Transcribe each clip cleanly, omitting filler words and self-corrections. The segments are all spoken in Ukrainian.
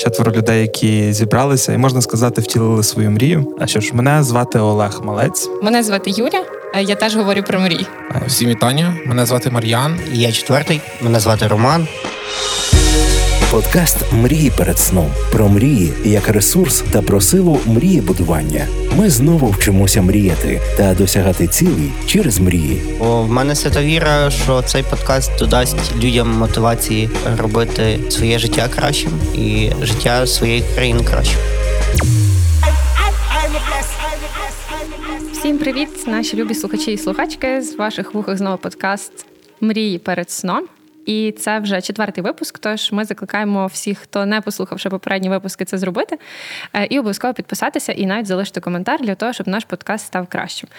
четверо людей, які зібралися і, можна сказати, втілили свою мрію. А що ж, мене звати Олег Малець. Мене звати Юля. Я теж говорю про мрії. Всім вітання. Мене звати Мар'ян. Я четвертий. Мене звати Роман. Подкаст «Мрії перед сном» про мрії як ресурс та про силу мрієбудування. Ми знову вчимося мріяти та досягати цілей через мрії. В мене свята віра, що цей подкаст додасть людям мотивації робити своє життя кращим і життя своєї країни кращим. Всім привіт, наші любі слухачі і слухачки. З ваших вухах знову подкаст «Мрії перед сном». І це вже четвертий випуск, тож ми закликаємо всіх, хто не послухав ще попередні випуски, це зробити. І обов'язково підписатися і навіть залишити коментар для того, щоб наш подкаст став кращим.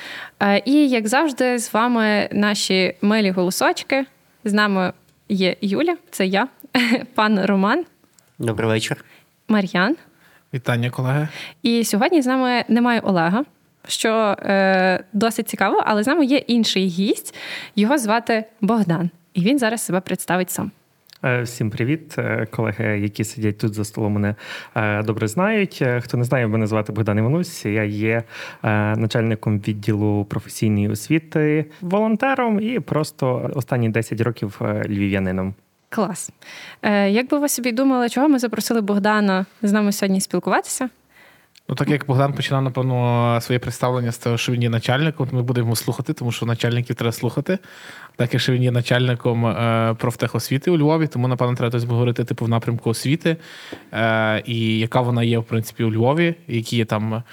І, як завжди, з вами наші милі голосочки. З нами є Юля, це я, пан Роман. Добрий вечір. Мар'ян. Вітання, колеги. І сьогодні з нами немає Олега, що досить цікаво, але з нами є інший гість. Його звати Богдан. І він зараз себе представить сам. Всім привіт. Колеги, які сидять тут за столом, мене добре знають. Хто не знає, мене звати Богдан Іванусь. Я є начальником відділу професійної освіти, волонтером і просто останні 10 років львів'янином. Клас. Як би ви собі думали, чого ми запросили Богдана з нами сьогодні спілкуватися? Ну, так як Богдан починав, напевно, своє представлення з того, що він є начальником, ми будемо його слухати, тому що начальників треба слухати. Так як він є начальником профтехосвіти у Львові, тому, напевно, треба тобто говорити типу в напрямку освіти, і яка вона є, в принципі, у Львові, які є там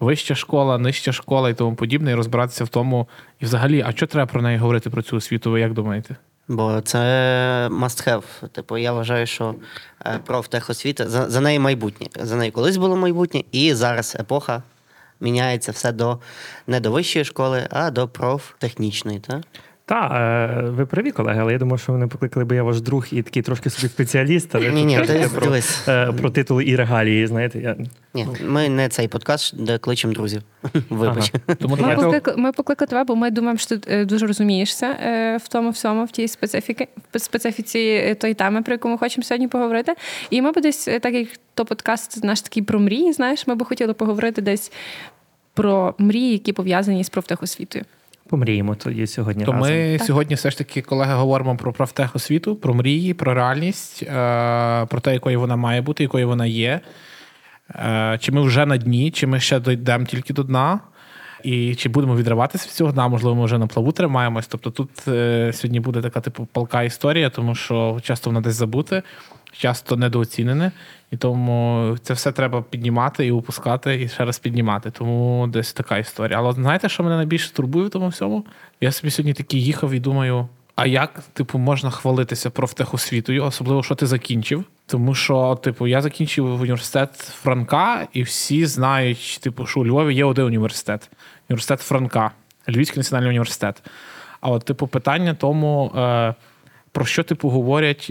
вища школа, нижча школа і тому подібне, і розбиратися в тому, і взагалі, а що треба про неї говорити, про цю освіту, ви як думаєте? Бо це must have. Типу, я вважаю, що профтехосвіта, за неї майбутнє. За неї колись було майбутнє, і зараз епоха міняється все не до вищої школи, а до профтехнічної, так? Так, ви праві, колеги, але я думаю, що вони покликали, бо я ваш друг і такий трошки собі спеціаліст. Ні, про титули і регалії, знаєте. Ні, ми не цей подкаст, де кличемо друзів. Вибач. Ми покликали тебе, бо ми думаємо, що ти дуже розумієшся в тому всьому, в тій специфіці тої теми, про яку ми хочемо сьогодні поговорити. І ми б десь, так як то подкаст наш такий про мрії, знаєш, ми б хотіли поговорити десь про мрії, які пов'язані з профтехосвітою. Помріємо тоді сьогодні разом. Ми сьогодні все ж таки, колеги, говоримо про профтехосвіту, про мрії, про реальність, про те, якою вона має бути, якою вона є. Чи ми вже на дні, чи ми ще дійдемо тільки до дна, і чи будемо відриватися від цього дна, можливо, ми вже на плаву тримаємось. Тобто тут сьогодні буде така типу палка історія, тому що часто вона десь забуте, часто недооцінене, і тому це все треба піднімати і опускати, і ще раз піднімати. Тому десь така історія. Але знаєте, що мене найбільше турбує в тому всьому? Я собі сьогодні такий їхав і думаю, а як, типу, можна хвалитися профтехосвітою, особливо, що ти закінчив? Тому що, типу, я закінчив університет Франка, і всі знають, типу, що у Львові є один університет. Університет Франка. Львівський національний університет. А от, типу, питання тому... Про що, типу, говорять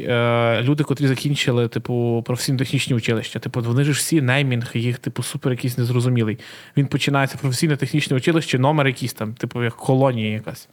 люди, котрі закінчили, типу, професійно-технічні училища? Типу, вони ж всі неймінг, їх, типу, супер якийсь незрозумілий. Він починається професійно-технічне училище, номер якийсь там, типу, як колонія якась.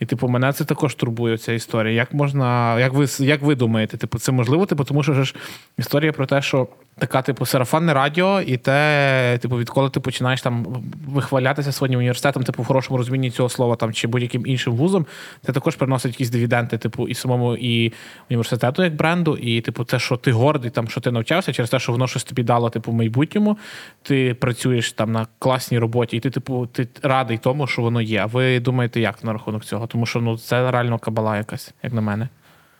І, типу, мене це також турбує, ця історія. Як можна, як ви думаєте, типу, це можливо? Типу, тому що ж історія про те, що така, типу, сарафанне радіо, і те, типу, відколи ти починаєш там вихвалятися своїм університетом, типу, в хорошому розумінні цього слова там чи будь-яким іншим вузом, це також приносить якісь дивіденти, типу, і самому і університету як бренду, і типу, те, що ти гордий, там що ти навчався, через те, що воно щось тобі дало, типу, в майбутньому, ти працюєш там на класній роботі, і ти, типу, ти радий тому, що воно є. А ви думаєте, як на рахунок цього? Тому що ну це реально кабала якась, як на мене.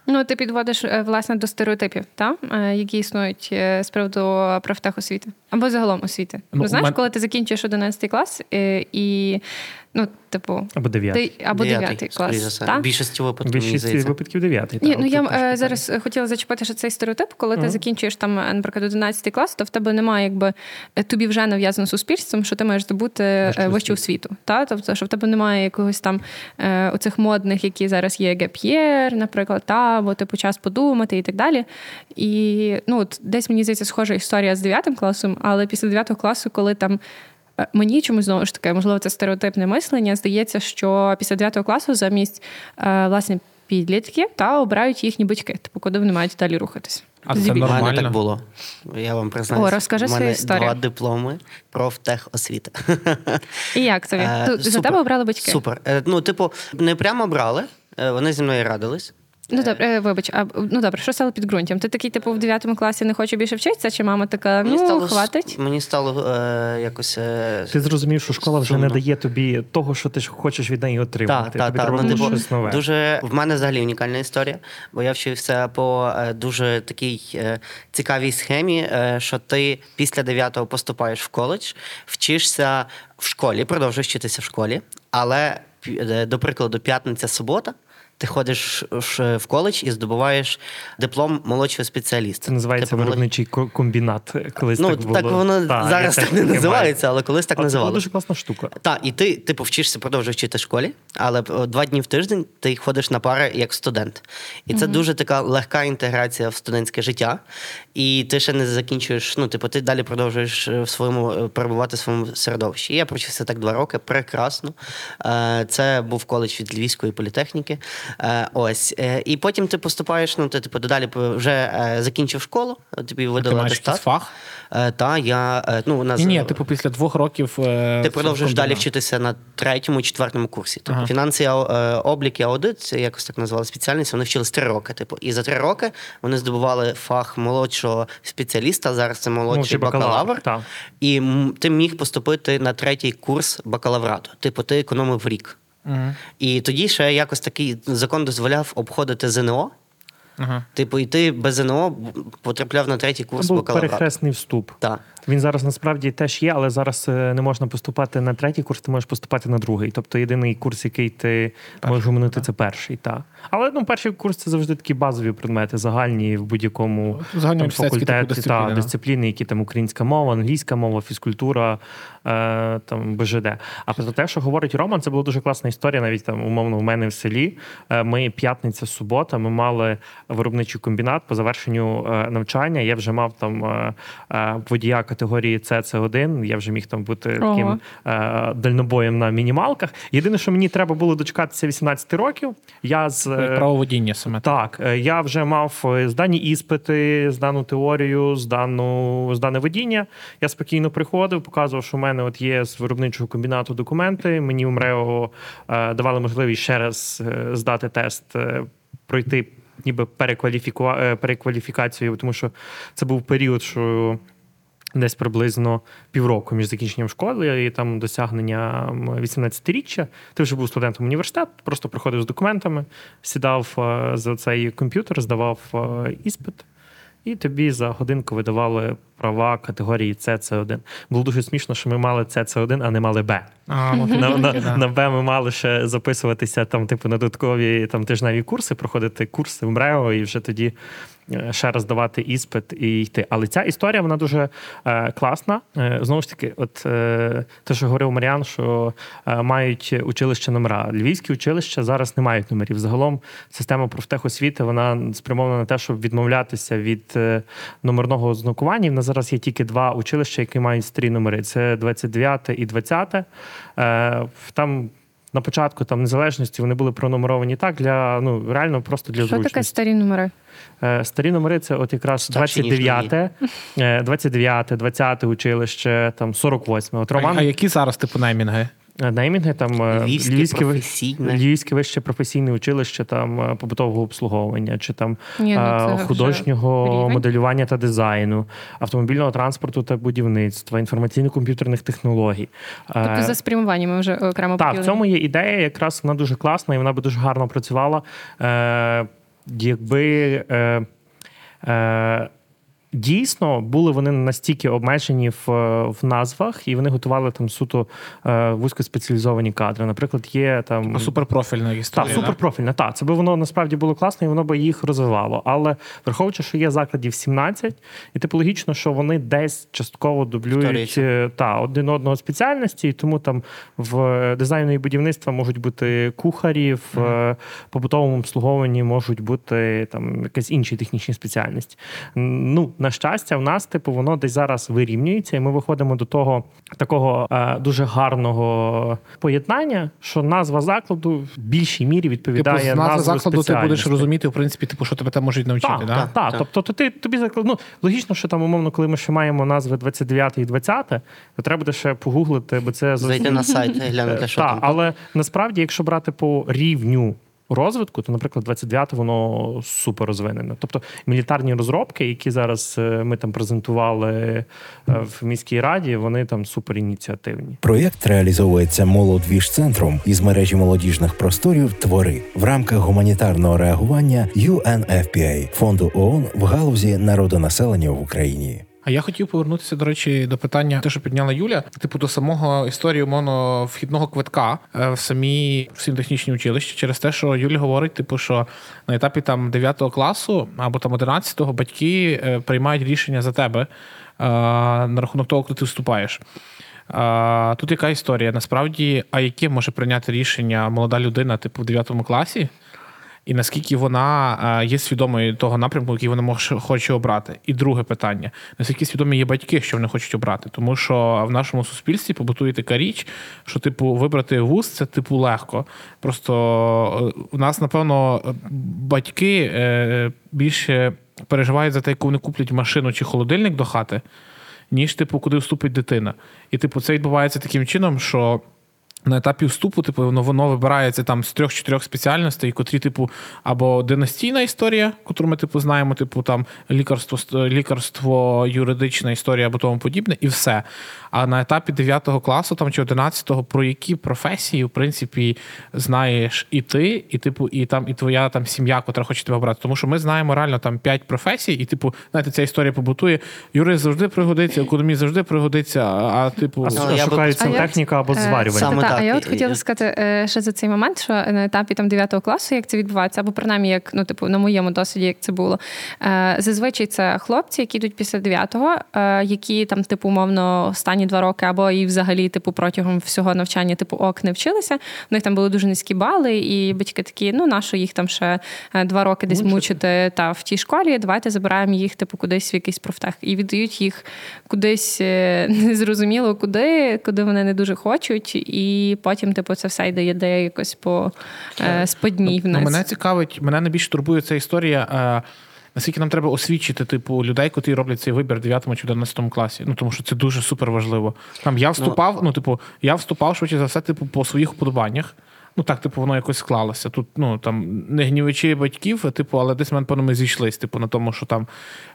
Ну, ти підводиш, власне, до стереотипів, та? Які існують з приводу профтехосвіти. Або загалом освіти. Ну, знаєш, коли ти закінчуєш 11 клас і, ну, типу... Або 9 клас. В більшості випадків 9. Ні, ну, я зараз хотіла зачепити, що цей стереотип, коли ти закінчуєш, там, наприклад, 11 клас, то в тебе немає, якби, тобі вже нав'язано суспільством, що ти маєш здобути вищу освіту. Та? Тобто, що в тебе немає якогось там оцих модних, які зараз є геп'єр, наприклад, та, або типу час подумати і так далі. І, ну, от, десь, мені здається, схожа історія з 9 класом, але після 9 класу, коли там мені чомусь, знову ж таки, можливо, це стереотипне мислення, здається, що після 9 класу замість, власне, підлітків, та обирають їхні батьки, типу, куди вони мають далі рухатись. А це нормально? У мене так було. Я вам признаюся. О, розкажи свою історію. У мене 2 дипломи профтехосвіти. І як тобі? За тебе обрали батьки? Супер. Ну, типу, не прямо брали, вони зі мною радились. Ну, добре, вибач, що стало підґрунтям? Ти такий, типу, в 9 класі не хочу більше вчитися, чи мама така, хватить? Мені стало якось... Ти зрозумів, що школа вже не дає тобі того, що ти хочеш від неї отримати. Так, так, так. Дуже... В мене взагалі унікальна історія, бо я вчився по дуже такій цікавій схемі, що ти після 9-го поступаєш в коледж, вчишся в школі, продовжуєш вчитися в школі, але, до прикладу, п'ятниця-субота, ти ходиш в коледж і здобуваєш диплом молодшого спеціаліста. Це називається типу, виробничий комбінат. Колись так було. Так воно зараз так не називається, але колись так називали. Це дуже класна штука. Так, і ти типу, вчишся, продовжуєш вчити в школі, але 2 дні в тиждень ти ходиш на пари як студент. І це дуже така легка інтеграція в студентське життя. І ти ще не закінчуєш, ти далі продовжуєш перебувати в своєму середовищі. І я провчився так 2 роки, прекрасно. Це був коледж від Львівської політехніки. Ось. І потім ти поступаєш, далі вже закінчив школу, тобі видали атестат. Ти маєш фізфак? Та, я, у нас... Ні, після 2 років... Ти продовжуєш далі вчитися на 3-4 курсі. Ага. Фінанси, облік і аудит, якось так назвали спеціальність, вони вчились 3 роки. І за 3 роки вони здобували фах молодшого спеціаліста, зараз це молодший бакалавр. Та. І ти міг поступити на 3-й курс бакалаврату. Ти економив рік. Uh-huh. І тоді ще якось такий закон дозволяв обходити ЗНО. Uh-huh. І ти без ЗНО потрапляв на 3-й курс бакалаврату. Перехресний вступ. Так. Він зараз насправді теж є, але зараз не можна поступати на 3-й курс, ти можеш поступати на 2-й. Тобто єдиний курс, який ти можеш минути, це 1-й. Та. Але 1-й курс – це завжди такі базові предмети, загальні в будь-якому факультеті, дисципліни, які там українська мова, англійська мова, фізкультура, БЖД. А про те, що говорить Роман, це була дуже класна історія, навіть там, умовно, в мене в селі. Ми п'ятниця-субота, ми мали виробничий комбінат по завершенню навчання. Я вже мав там водія категорії С1, я вже міг там бути таким дальнобоєм на мінімалках. Єдине, що мені треба було дочекатися 18 років, я з... Правоводіння саме. Так, я вже мав здані іспити, здану теорію, здане водіння. Я спокійно приходив, показував, що в мене от є з виробничого комбінату документи, мені в МРЕО давали можливість ще раз здати тест, пройти ніби перекваліфікацію, тому що це був період, що... Десь приблизно півроку між закінченням школи і там досягненням 18-річчя. Ти вже був студентом університету, просто приходив з документами, сідав за цей комп'ютер, здавав іспит, і тобі за годинку видавали права категорії С1. Було дуже смішно, що ми мали С1, а не мали Б. На Б ми мали ще записуватися там, на додаткові тижневі курси, проходити курси в МРЕО і вже тоді ще раз давати іспит і йти. Але ця історія, вона дуже класна. Знову ж таки, те, що говорив Мар'ян, що мають училища номера. Львівські училища зараз не мають номерів. Загалом система профтехосвіти, вона спрямована на те, щоб відмовлятися від номерного ознакування. В нас зараз є тільки 2 училища, які мають старі номери. Це 29 і 20. Там... На початку незалежності вони були пронумеровані так, для реально просто для зручності. Що таке старі номери? Старі номери – це от якраз 29-те, 20-те училище, 48-те. От Роман... А які зараз неймінги? Неймінги там Львівське вище професійне училище там побутового обслуговування чи там художнього моделювання та дизайну, автомобільного транспорту та будівництва, інформаційно-комп'ютерних технологій. Тобто за спрямуваннями вже окремо поділили. Так, в цьому є ідея, якраз вона дуже класна і вона би дуже гарно працювала, якби дійсно, були вони настільки обмежені в назвах, і вони готували там суто вузькоспеціалізовані кадри. Наприклад, є там... Суперпрофільна історія. Так, суперпрофільна, так. Це би воно насправді було класно, і воно би їх розвивало. Але враховуючи, що є закладів 17, і логічно, що вони десь частково дублюють один одного спеціальності, і тому там в дизайні і будівництва можуть бути кухарі, в побутовому обслуговуванні можуть бути там якась інші технічні спеціальності. На щастя, в нас, типу, воно десь зараз вирівнюється, і ми виходимо до того такого дуже гарного поєднання, що назва закладу в більшій мірі відповідає типу, назві закладу. Ти будеш розуміти, в принципі, типу, що тебе там можуть навчити, так? Так. Тобто, то ти тобі заклад... ну, логічно, що там умовно, коли ми ще маємо назви 29 і 20, то треба буде ще погуглити, бо це зайти на сайт, глянути, що там. Але насправді, якщо брати по рівню розвитку, то, наприклад, 29-те воно супер розвинене. Тобто мілітарні розробки, які зараз ми там презентували в міській раді, вони там супер ініціативні. Проєкт реалізовується молодвіжцентром із мережі молодіжних просторів «Твори» в рамках гуманітарного реагування UNFPA – фонду ООН в галузі народонаселення в Україні. А я хотів повернутися, до речі, до питання, те, що підняла Юля, типу до самого історії, умовно, вхідного квитка в самі технічні училища, через те, що Юля говорить, типу, що на етапі там 9 класу або там 11-го батьки приймають рішення за тебе на рахунок того, коли ти вступаєш. Тут яка історія? Насправді, а яке може прийняти рішення молода людина, типу, в 9 класі? І наскільки вона є свідомою того напрямку, який вона хоче обрати. І друге питання. Наскільки свідомі є батьки, що вони хочуть обрати? Тому що в нашому суспільстві побутує така річ, що, типу, вибрати вуз – це, типу, легко. Просто у нас, напевно, батьки більше переживають за те, яку вони куплять машину чи холодильник до хати, ніж, типу, куди вступить дитина. І, типу, це відбувається таким чином, що на етапі вступу, типу, воно вибирається там з 3-4 спеціальностей, котрі, типу, або династійна історія, котру ми, типу, знаємо, типу, там лікарство, юридична історія або тому подібне, і все. А на етапі 9 класу там, чи 11-го, про які професії, в принципі, знаєш і ти, і, типу, і там, і твоя там сім'я, котра хоче тебе обрати. Тому що ми знаємо реально там 5 професій, і, типу, знаєте, ця історія побутує. Юрист завжди пригодиться, економіст завжди пригодиться, а типу, шукається техніка або зварювання. А я от хотіла сказати ще за цей момент, що на етапі там 9 класу, як це відбувається, або принаймні, як, ну, типу, на моєму досвіді, як це було. Зазвичай це хлопці, які йдуть після 9-го, які там, типу, умовно, останні 2 роки або і взагалі, типу, протягом всього навчання, типу, не вчилися. У них там були дуже низькі бали, і батьки такі, ну, нащо їх там ще 2 роки десь мучити та в тій школі, давайте забираємо їх, типу, кудись в якийсь профтех. І віддають їх кудись незрозуміло куди вони не дуже хочуть, і потім, типу, це все йде якось по сподній в нас. Ну, мене цікавить, мене найбільше турбує ця історія, наскільки нам треба освідчити, типу, людей, котрі роблять цей вибір в 9-му чи 11-му класі. Ну, тому що це дуже супер важливо. Там я вступав, я вступав, швидше за все, типу, по своїх уподобаннях. Ну, так, типу, воно якось склалося. Тут, ну, там, не гнівичі батьків, типу, але десь, напевно, ми зійшлися, типу, на тому, що там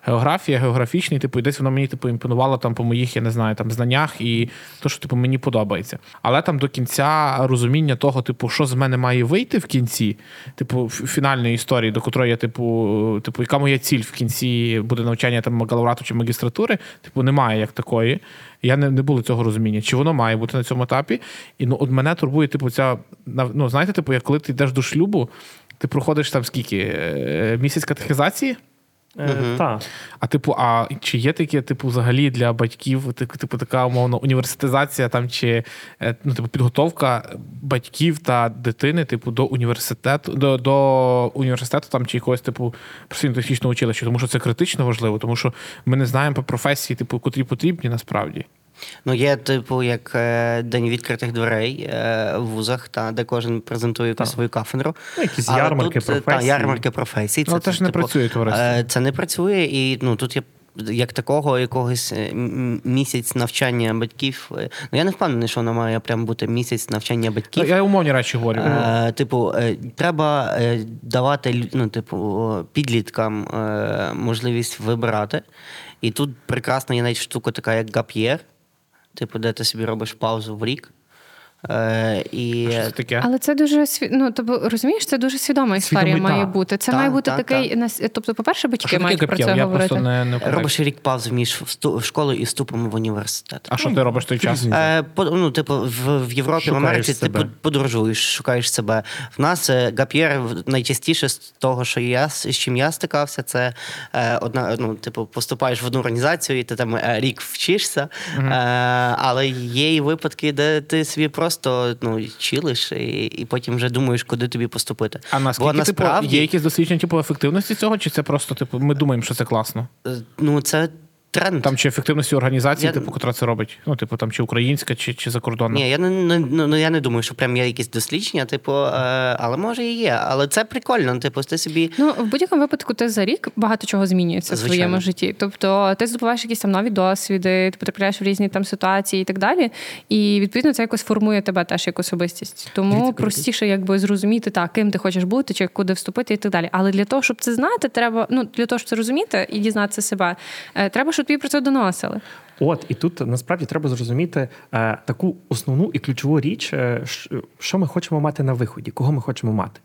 географія, географічний, типу, і десь воно мені, типу, імпонувало там по моїх, я не знаю, там, знаннях і то, що, типу, мені подобається. Але там до кінця розуміння того, типу, що з мене має вийти в кінці, типу, фінальної історії, до котрої я, типу, яка моя ціль в кінці буде навчання там бакалаврату чи магістратури, типу, немає як такої. Я не було цього розуміння, чи воно має бути на цьому етапі. І, ну, от мене турбує, типу, ця, ну, знаєте, типу, як коли ти йдеш до шлюбу, ти проходиш там скільки? Місяць катехізації? Так. А, типу, чи є таке, типу, взагалі для батьків, типу, така, умовно, університизація там, чи, ну, типу, підготовка батьків та дитини, типу, до університету, до університету там, чи якогось, типу, професійно-технічного училища, тому що це критично важливо, тому що ми не знаємо про професії, типу, котрі потрібні насправді. Ну, є, типу, як День відкритих дверей в вузах, та, де кожен презентує якусь свою кафедру. Ну, якісь ярмарки, професії. Ярмарки професій. Це, ну, це ж не типу, працює, товариство. Це не працює, і, ну, тут є як такого якогось місяць навчання батьків. Ну, я не впевнений, що воно має прям бути місяць навчання батьків. Я умовні речі говорю. Типу, треба давати, ну, типу, підліткам можливість вибирати. І тут прекрасно є навіть штука така, як гап-єр. Типу, де ти собі робиш паузу в рік. Але це дуже, ну, тобто, розумієш, це дуже свідома історія має бути. Це має бути такий, тобто, по-перше, батьки мають про це говорити. Робиш рік паузи між школою і вступом в університет. А що ти робиш той час? Ну, типу, в Європі, в Америці ти подорожуєш, шукаєш себе. В нас гап-єр найчастіше з того, що з чим я стикався, це одна, ну, типу, поступаєш в одну організацію і ти там рік вчишся, але є і випадки, де ти собі просто просто чилиш і потім вже думаєш, куди тобі поступити. А наскільки є якісь дослідження ефективності цього, чи це просто ми думаємо, що це класно? Це тренд. Там чи ефективності організації, котра це робить? Там чи українська, чи закордонна? Ні, я не думаю, що прям є якісь дослідження, але може і є. Але це прикольно, ти собі... в будь-якому випадку ти за рік багато чого змінюється в своєму житті. Тобто ти здобуваєш якісь нові досвіди, ти потрапляєш в різні ситуації і так далі. І, відповідно, це якось формує тебе теж як особистість. Тому простіше зрозуміти, ким ти хочеш бути, чи куди вступити і так далі. Але для того, щоб це знати, треба, для того, щоб це розуміти і дізнатися себе, треба щоб тобі про це доносили. І тут, насправді, треба зрозуміти таку основну і ключову річ, що ми хочемо мати на виході, кого ми хочемо мати.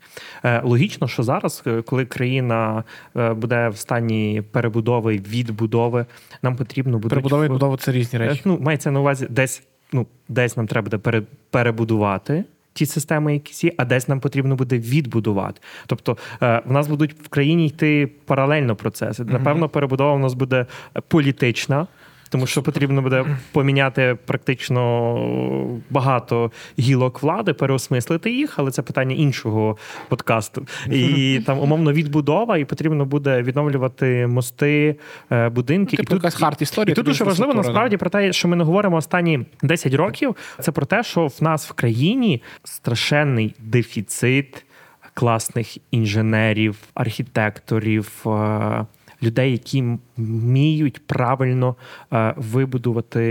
Логічно, що зараз, коли країна буде в стані перебудови, відбудови, нам потрібно буде... Перебудова і відбудова – це різні речі. Мається на увазі, десь нам треба буде перебудувати ті системи, які є, а десь нам потрібно буде відбудувати. Тобто в нас будуть в країні йти паралельно процеси. Напевно, перебудова у нас буде політична, тому що потрібно буде поміняти практично багато гілок влади, переосмислити їх, але це питання іншого подкасту. І там, умовно, відбудова, і потрібно буде відновлювати мости, будинки. І тут дуже важливо, насправді, про те, що ми не говоримо останні 10 років, це про те, що в нас в країні страшенний дефіцит класних інженерів, архітекторів, людей, які вміють правильно вибудувати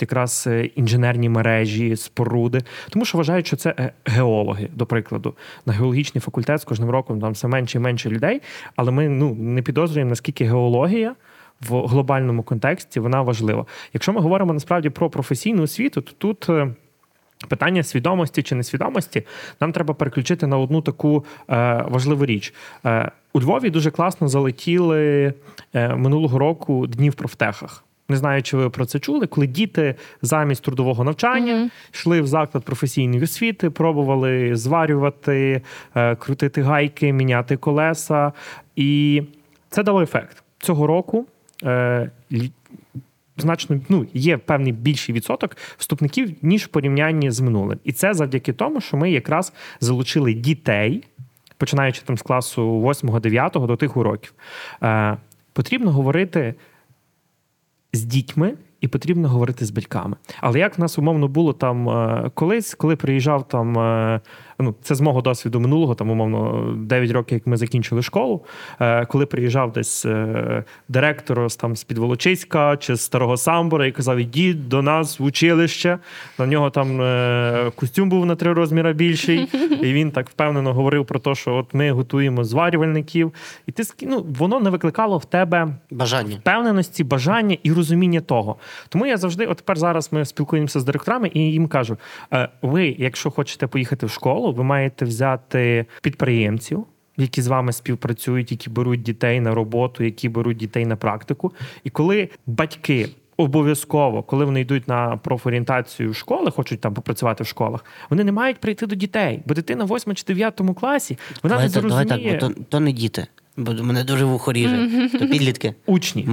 якраз інженерні мережі, споруди. Тому що вважають, що це геологи, до прикладу. На геологічний факультет з кожним роком там все менше і менше людей, але ми не підозрюємо, наскільки геологія в глобальному контексті вона важлива. Якщо ми говоримо насправді про професійну освіту, то тут... Питання свідомості чи несвідомості нам треба переключити на одну таку важливу річ. У Львові дуже класно залетіли минулого року дні в профтехах. Не знаю, чи ви про це чули, коли діти замість трудового навчання йшли в заклад професійної освіти, пробували зварювати, крутити гайки, міняти колеса. І це дало ефект. Цього року значно, є певний більший відсоток вступників, ніж в порівнянні з минулим. І це завдяки тому, що ми якраз залучили дітей, починаючи з класу 8-9 до тих уроків. Потрібно говорити з дітьми і потрібно говорити з батьками. Але як в нас, умовно, було там колись, коли приїжджав там... це з мого досвіду минулого, там, умовно, 9 років, як ми закінчили школу, коли приїжджав десь директор з-під Волочиська чи з Старого Самбора і казав, ідіть до нас в училище. На нього там костюм був на 3 розміри більший, і він так впевнено говорив про те, що от ми готуємо зварювальників. І ти, воно не викликало в тебе впевненості, бажання і розуміння того. Тому я завжди, тепер зараз ми спілкуємося з директорами і їм кажу, ви, якщо хочете поїхати в школу, ви маєте взяти підприємців, які з вами співпрацюють, які беруть дітей на роботу, які беруть дітей на практику. І коли батьки обов'язково, коли вони йдуть на профорієнтацію в школи, хочуть там попрацювати в школах, вони не мають прийти до дітей. Бо дитина в 8 чи 9 класі, вона не зрозуміє. То не діти. Бо мене дуже вухо ріже. То підлітки. Учні.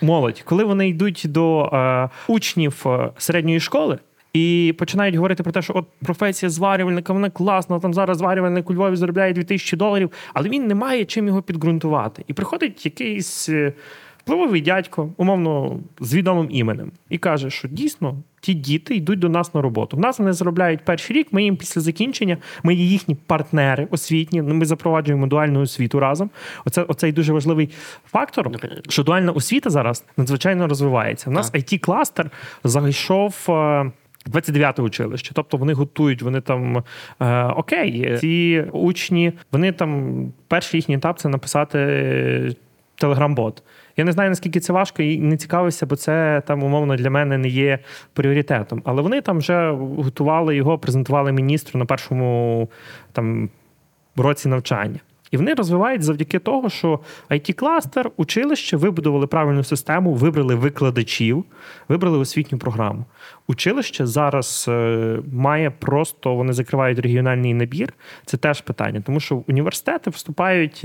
Молодь. Коли вони йдуть до учнів середньої школи, і починають говорити про те, що от професія зварювальника, вона класна, там зараз зварювальник у Львові заробляє $2000, але він не має чим його підґрунтувати. І приходить якийсь впливовий дядько, умовно, з відомим іменем, і каже, що дійсно ті діти йдуть до нас на роботу. В нас вони заробляють перший рік, ми їм після закінчення, ми є їхні партнери освітні, ми запроваджуємо дуальну освіту разом. Оцей дуже важливий фактор, що дуальна освіта зараз надзвичайно розвивається. У нас IT-кластер зайшов... 29-те училище. Тобто вони готують, вони там, ці учні, вони там, перший їхній етап – це написати телеграм-бот. Я не знаю, наскільки це важко, і не цікавився, бо це там, умовно, для мене не є пріоритетом. Але вони там вже готували його, презентували міністру на першому там році навчання. І вони розвивають завдяки того, що IT-кластер, училище вибудували правильну систему, вибрали викладачів, вибрали освітню програму. Училище зараз має просто, вони закривають регіональний набір, це теж питання, тому що університети вступають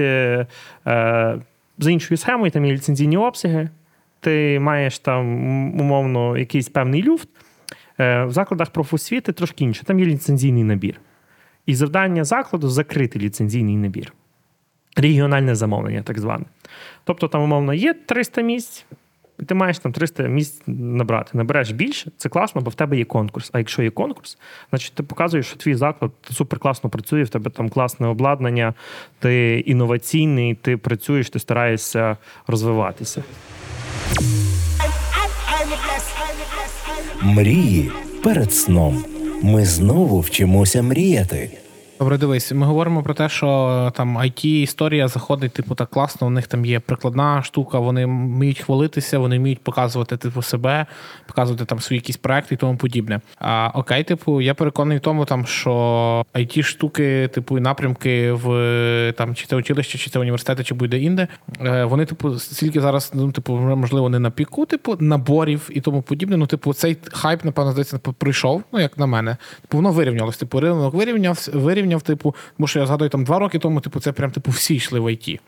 за іншою схемою, там є ліцензійні обсяги, ти маєш там умовно якийсь певний люфт, В закладах профосвіти трошки інше. Там є ліцензійний набір. І завдання закладу – закрити ліцензійний набір. Регіональне замовлення, так зване. Тобто там, умовно, є 300 місць, і ти маєш там 300 місць набрати. Набереш більше, це класно, бо в тебе є конкурс. А якщо є конкурс, значить ти показуєш, що твій заклад суперкласно працює, в тебе там класне обладнання, ти інноваційний, ти працюєш, ти стараєшся розвиватися. Мрії перед сном. Ми знову вчимося мріяти. Добре, дивись, ми говоримо про те, що там IT-історія заходить, типу, так класно, у них там є прикладна штука, вони вміють хвалитися, вони вміють показувати, типу, себе, показувати там свої якісь проекти і тому подібне. А окей, типу, я переконаний в тому, там, що IT-штуки, типу, і напрямки в там, чи це училище, чи це університети, чи будь-де-інде, вони, типу, стільки зараз, ну, типу, можливо, не на піку, типу, наборів і тому подібне. Ну, типу, цей хайп, напевно, здається, прийшов, ну, як на мене. Типу, воно вирівнялось, типу, ринок вирівнявся. Типу, тому що я згадую, там 2 роки тому, типу, це прям типу всі йшли в IT.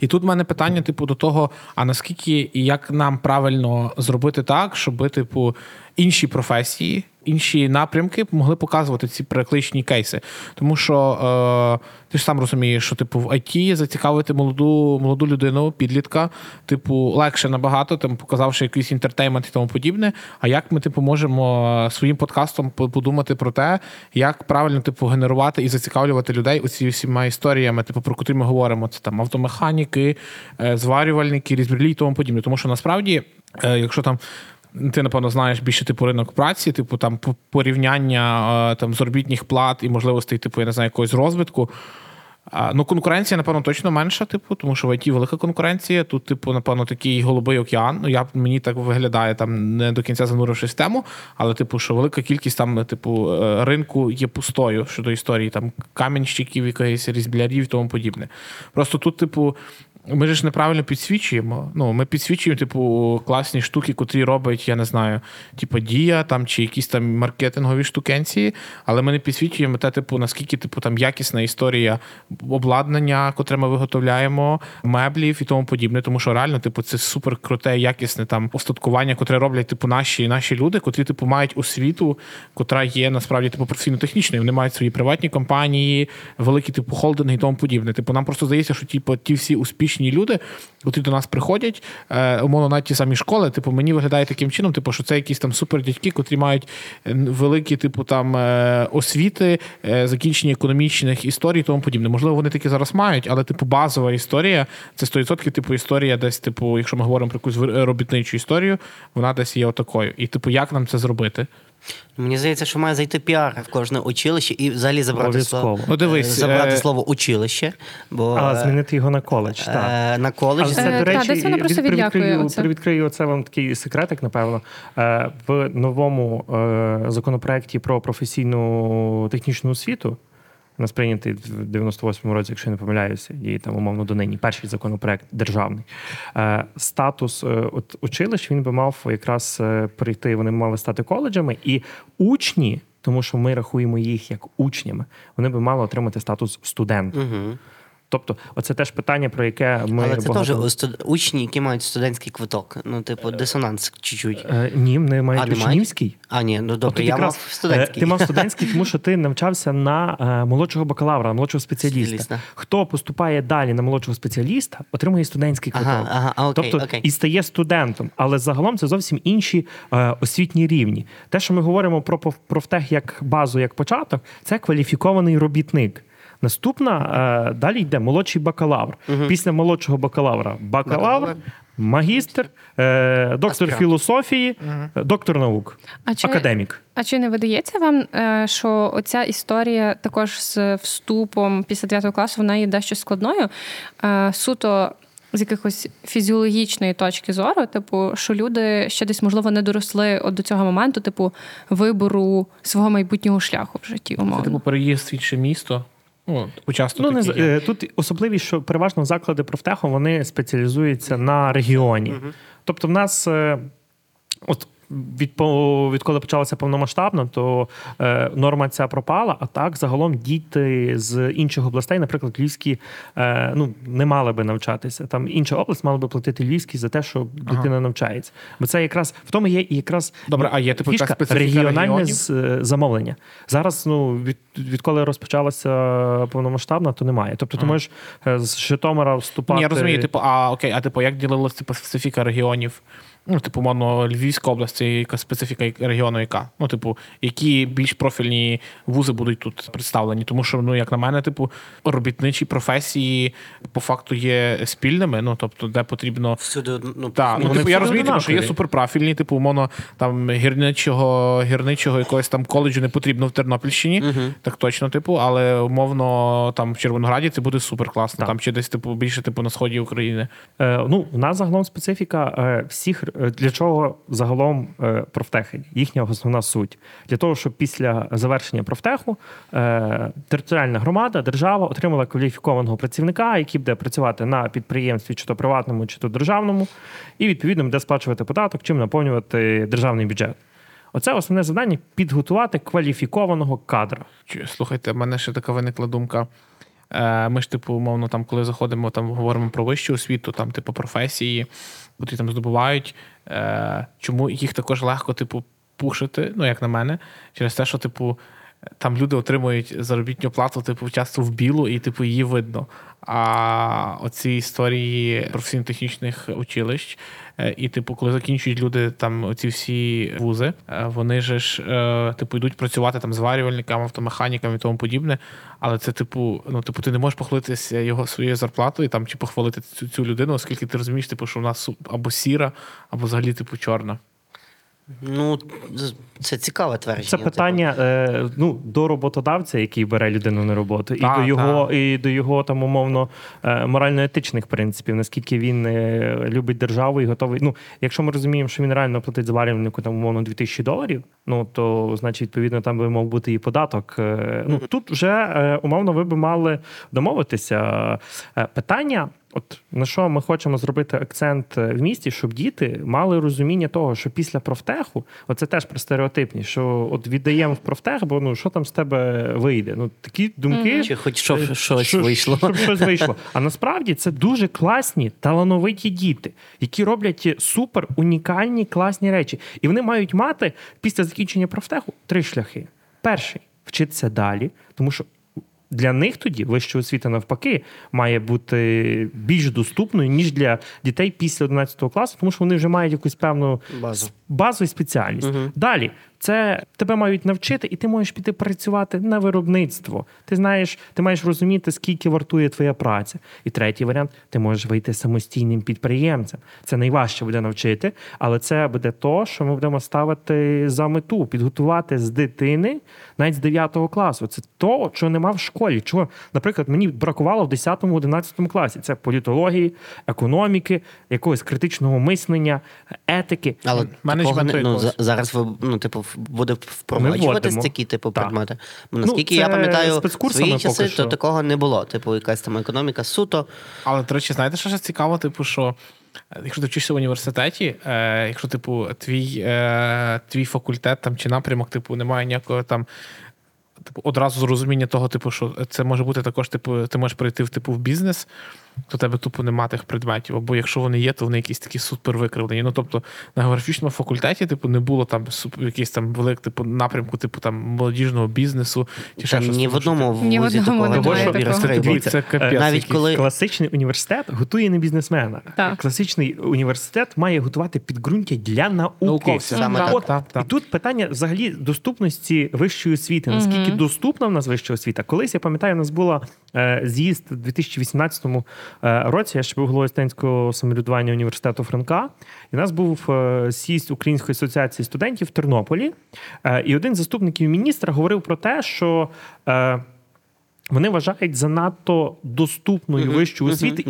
І тут в мене питання, типу, до того, а наскільки і як нам правильно зробити так, щоб, типу, інші професії, інші напрямки могли показувати ці практичні кейси. Тому що ти ж сам розумієш, що, типу, в ІТ зацікавити молоду людину, підлітка, типу, легше набагато, там, показавши якийсь інтертеймент і тому подібне. А як ми, типу, можемо своїм подкастом подумати про те, як правильно, типу, генерувати і зацікавлювати людей оці всіма історіями, типу, про котрі ми говоримо, це там автомеханіки, зварювальники, різбірлі і тому подібне. Тому що насправді, якщо там ти, напевно, знаєш більше, типу, ринок праці, типу, там, порівняння там, заробітних плат і можливостей, типу, я не знаю, якогось розвитку. Ну, конкуренція, напевно, точно менша, типу, тому що в IT велика конкуренція. Тут, типу, напевно, такий голубий океан. Ну, мені так виглядає, там, не до кінця занурившись в тему, але, типу, що велика кількість там, типу, ринку є пустою щодо історії, там, камінщиків, якоїсь різблярів і тому подібне. Просто тут, типу, ми ж неправильно підсвічуємо. Ну, ми підсвічуємо, типу, класні штуки, котрі робить, я не знаю, типу, Дія там, чи якісь там маркетингові штукенції, але ми не підсвічуємо те, типу, наскільки, типу, там якісна історія обладнання, котре ми виготовляємо, меблів і тому подібне. Тому що реально, типу, це супер круте, якісне там остаткування, котре роблять, типу, наші люди, котрі, типу, мають освіту, котра є насправді, типу, професійно-технічною. Вони мають свої приватні компанії, великі, типу, холдинги і тому подібне. Типу, нам просто здається, що типу, ті всі успішні люди, які до нас приходять, умовно, навіть ті самі школи, типу, мені виглядає таким чином, типу, що це якісь там супер дядьки, котрі мають великі, типу, там освіти, закінчення економічних історій і тому подібне. Можливо, вони такі зараз мають, але, типу, базова історія, це 100%, типу, історія десь, типу, якщо ми говоримо про якусь робітничу історію, вона десь є отакою. І, типу, як нам це зробити? Мені здається, що має зайти піар в кожне училище і взагалі забрати слово училище. Бо, змінити його на коледж, так. На коледж. Це, до речі, привідкрию оце вам такий секретик, напевно. В новому законопроекті про професійну технічну освіту, нас прийнятий в 98-му році, якщо я не помиляюся, і там, умовно, донині перший законопроект державний. Статус училищ, він би мав якраз прийти, вони мали стати коледжами, і учні, тому що ми рахуємо їх як учнями, вони би мали отримати статус студента. Угу. Тобто, оце теж питання, про яке ми... Але це теж учні, які мають студентський квиток. Ну, типу, дисонанс чуть-чуть. Ні, не мають учнівський. А, ні, ну добре, я мав студентський. Ти мав студентський, тому що ти навчався на молодшого бакалавра, на молодшого спеціаліста. Хто поступає далі на молодшого спеціаліста, отримує студентський квиток. Тобто, і стає студентом. Але загалом це зовсім інші освітні рівні. Те, що ми говоримо про профтех як базу, як початок, це кваліфікований робітник. Наступна, далі йде молодший бакалавр. Угу. Після молодшого бакалавра – бакалавр, магістр, доктор філософії, доктор наук, академік. А чи не видається вам, що оця історія також з вступом після 9 класу, вона є дещо складною? Суто з якихось фізіологічної точки зору, типу, що люди ще десь, можливо, не доросли от до цього моменту, типу, вибору свого майбутнього шляху в житті, умовно. Це, типу, переїзд в інше місто? Тут особливість, що переважно заклади профтеху, вони спеціалізуються на регіоні. Тобто в нас, от відколи почалося повномасштабно, то норма ця пропала, а так загалом діти з інших областей, наприклад, львівські, не мали би навчатися. Там інша область мала би платити львівські за те, що дитина навчається. Бо це якраз, в тому є якраз добре, а є типу фішка регіональне замовлення. Зараз, відколи розпочалося повномасштабно, то немає. Тобто ти можеш з Житомира вступати... Ні, я розумію, як ділилася специфіка регіонів? Львівська область, яка специфіка регіону яка? Які більш профільні вузи будуть тут представлені? Тому що, як на мене, робітничі професії по факту є спільними, де потрібно... Всюди, я розумію, що є суперпрофільні, гірничого якогось там коледжу не потрібно в Тернопільщині, так точно, але умовно там в Червонограді це буде суперкласно, там чи десь більше на сході України. У нас загалом специфіка всіх. Для чого загалом профтехи? Їхня основна суть. Для того, щоб після завершення профтеху територіальна громада, держава отримала кваліфікованого працівника, який буде працювати на підприємстві, чи то приватному, чи то державному, і відповідно буде сплачувати податок, чим наповнювати державний бюджет. Оце основне завдання – підготувати кваліфікованого кадра. Слухайте, в мене ще така виникла думка. Ми ж, умовно, коли заходимо, говоримо про вищу освіту, професії, які здобувають, чому їх також легко, пушити, як на мене, через те, що, там люди отримують заробітну плату, часто в білу, і, її видно. А оці історії професійно-технічних училищ, і, коли закінчують люди оці всі вузи, вони же ж, йдуть працювати зварювальниками, автомеханіками і тому подібне, але це, ти не можеш похвалитися своєю зарплатою, чи похвалити цю людину, оскільки ти розумієш, що вона або сіра, або взагалі, чорна. Це цікаве твердження. Це питання до роботодавця, який бере людину на роботу, і до його умовно морально-етичних принципів, наскільки він любить державу і готовий. Якщо ми розуміємо, що він реально платить зварювальнику умовно $2000, то значить відповідно там би мав бути і податок. Тут вже умовно ви би мали домовитися. Питання. От на що ми хочемо зробити акцент в місті, щоб діти мали розуміння того, що після профтеху, оце теж про стереотипні, що от віддаємо в профтех, бо що там з тебе вийде? Такі думки. Чи хоч щось вийшло. Щоб щось вийшло. А насправді це дуже класні, талановиті діти, які роблять супер унікальні, класні речі. І вони мають мати після закінчення профтеху 3 шляхи. Перший – вчитися далі, тому що для них тоді вища освіта, навпаки, має бути більш доступною, ніж для дітей після 11 класу, тому що вони вже мають якусь певну базу і спеціальність. Далі, це тебе мають навчити, і ти можеш піти працювати на виробництво. Ти маєш розуміти, скільки вартує твоя праця. І третій варіант – ти можеш вийти самостійним підприємцем. Це найважче буде навчити, але це буде то, що ми будемо ставити за мету – підготувати з дитини навіть з 9 класу. Це то, що нема в школі. Чого, наприклад, мені бракувало в 10-11 класі. Це політології, економіки, якогось критичного мислення, етики. Але зараз ви, буде впроваджуватись такі предмети. Наскільки я пам'ятаю свої часи, то такого не було. Якась там економіка суто. Але, до речі, знаєте, що ж цікаво, що якщо ти вчишся в університеті, якщо твій факультет чи напрямок немає ніякого одразу зрозуміння того, що це може бути також, ти можеш перейти в бізнес, то тебе нема тих предметів. Або якщо вони є, то вони якісь такі супер викривлені. На географічному факультеті не булбуло якийсь великий напрямку молодіжного бізнесу. Ні в одному вузі такого. Це капець. Класичний університет готує не бізнесмена. Класичний університет має готувати підґрунтя для науки. І тут питання взагалі доступності вищої освіти. Наскільки доступна в нас вища освіта? Колись, я пам'ятаю, у нас була з'їзд у 2018 році, я ще був головою студентського самоврядування університету Франка, і у нас був з'їзд Української асоціації студентів в Тернополі, і один з заступників міністра говорив про те, що вони вважають занадто доступною вищу освіту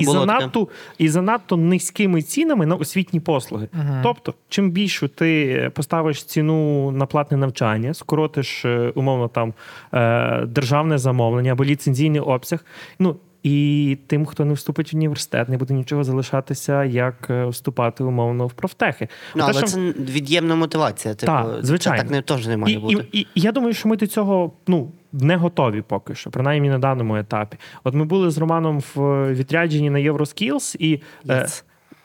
і занадто низькими цінами на освітні послуги. Тобто, чим більше ти поставиш ціну на платне навчання, скоротиш, умовно, державне замовлення або ліцензійний обсяг, І тим, хто не вступить в університет, не буде нічого залишатися, як вступати, умовно, в профтехи. Ну, але це від'ємна мотивація. Типу, та, звичайно. Це так теж не має бути. І я думаю, що ми до цього не готові поки що, принаймні на даному етапі. От ми були з Романом в відрядженні на Євроскілс, і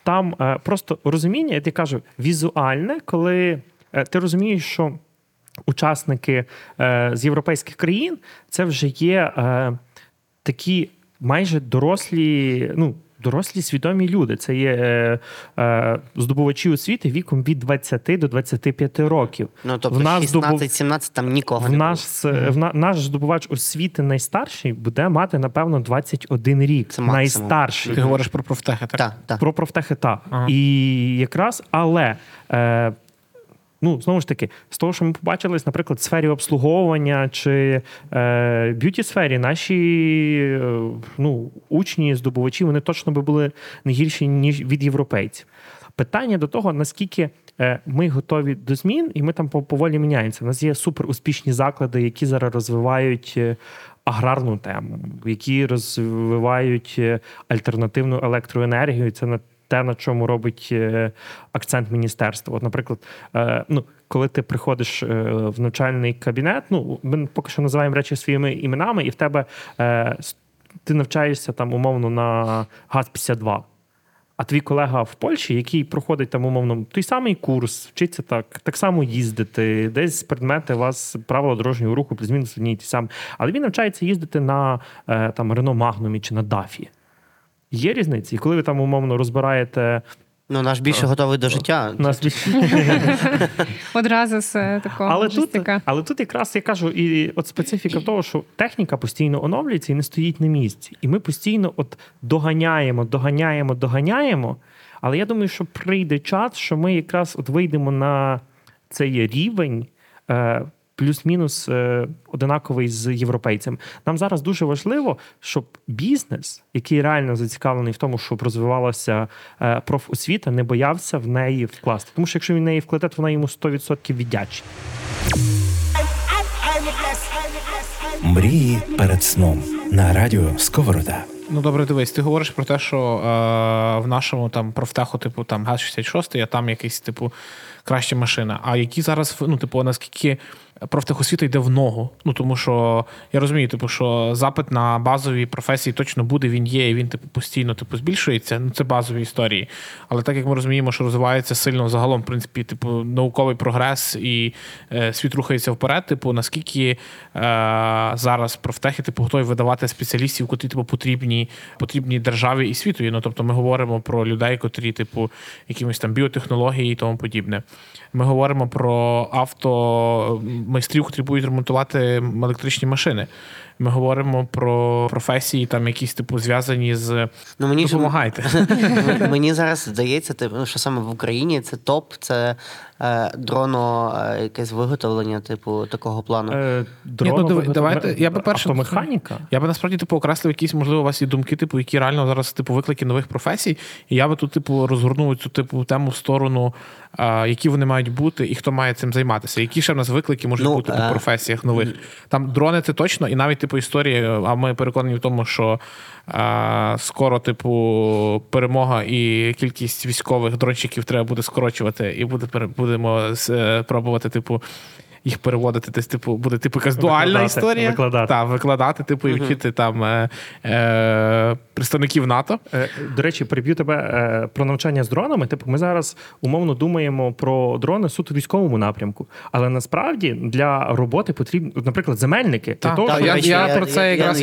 там просто розуміння, я тобі кажу, візуальне, коли ти розумієш, що учасники з європейських країн, це вже є такі майже дорослі, дорослі свідомі люди. Це є здобувачі освіти віком від 20 до 25 років. Ну, тобто 16-17 там нікого не було. Наш здобувач освіти найстарший буде мати, напевно, 21 рік. Це найстарший. Ти говориш про профтехи, так? Так. Про профтехи, так. Ага. І якраз, але... знову ж таки, з того, що ми побачили, наприклад, в сфері обслуговування чи б'юті-сфері, наші учні, здобувачі, вони точно би були не гірші, ніж від європейців. Питання до того, наскільки ми готові до змін, і ми там поволі міняємося. У нас є суперуспішні заклади, які зараз розвивають аграрну тему, які розвивають альтернативну електроенергію. Це те, на чому робить акцент міністерства. От, наприклад, коли ти приходиш в навчальний кабінет, ми поки що називаємо речі своїми іменами, і в тебе ти навчаєшся там умовно на ГАЗ-52. А твій колега в Польщі, який проходить там умовно той самий курс, вчиться так само їздити, десь предмети у вас правила дорожнього руху, плюс-мінус одні й ті самі. Але він навчається їздити на там Рено Магнумі чи на Дафі. Є різниці? І коли ви там, умовно, розбираєте... наш більше готовий до життя. Нас більше. Одразу з такого. Але тут якраз, я кажу, і от специфіка того, що техніка постійно оновлюється і не стоїть на місці. І ми постійно от доганяємо. Але я думаю, що прийде час, що ми якраз от вийдемо на цей рівень плюс-мінус одинаковий з європейцями. Нам зараз дуже важливо, щоб бізнес, який реально зацікавлений в тому, щоб розвивалася профосвіта, не боявся в неї вкласти. Тому що якщо він в неї вкладе, то вона йому 100% віддячить. Мрії перед сном на радіо Сковорода. Добре, дивись, ти говориш про те, що в нашому там профтеху, типу, там ГАЗ-66, а там якийсь, типу, краща машина. А які зараз, наскільки профтехосвіта йде в ногу? Тому що, я розумію, що запит на базові професії точно буде, він є, і він, постійно, збільшується. Це базові історії. Але так, як ми розуміємо, що розвивається сильно загалом, в принципі, науковий прогрес і світ рухається вперед, наскільки зараз профтехи, готові видавати спеціалістів, котрі, потрібні державі і світу. Ми говоримо про людей, котрі, якимось там біотехнології і тому подібне. Ми говоримо про автомайстрів, які будуть ремонтувати електричні машини. Ми говоримо про професії, там якісь зв'язані з допомагайте. Мені зараз здається, що саме в Україні це топ, це дроно, якесь виготовлення, такого плану. Автомеханіка? Я би насправді окреслив якісь, можливо, у вас і думки, які реально зараз виклики нових професій. І я би тут розгорнув цю тему в сторону, які вони мають бути і хто має цим займатися. Які ще в нас виклики можуть бути по професіях нових? Там дрони це точно, і навіть історії, а ми переконані в тому, що скоро перемога і кількість військових дрончиків треба буде скорочувати, і будемо пробувати їх переводити, десь буде якась дуальна історія. Викладати. Так, викладати, і вчити там представників НАТО. До речі, переб'ю тебе про навчання з дронами. Ми зараз умовно думаємо про дрони суто військовому напрямку. Але насправді для роботи потрібні, наприклад, земельники. Я про це якраз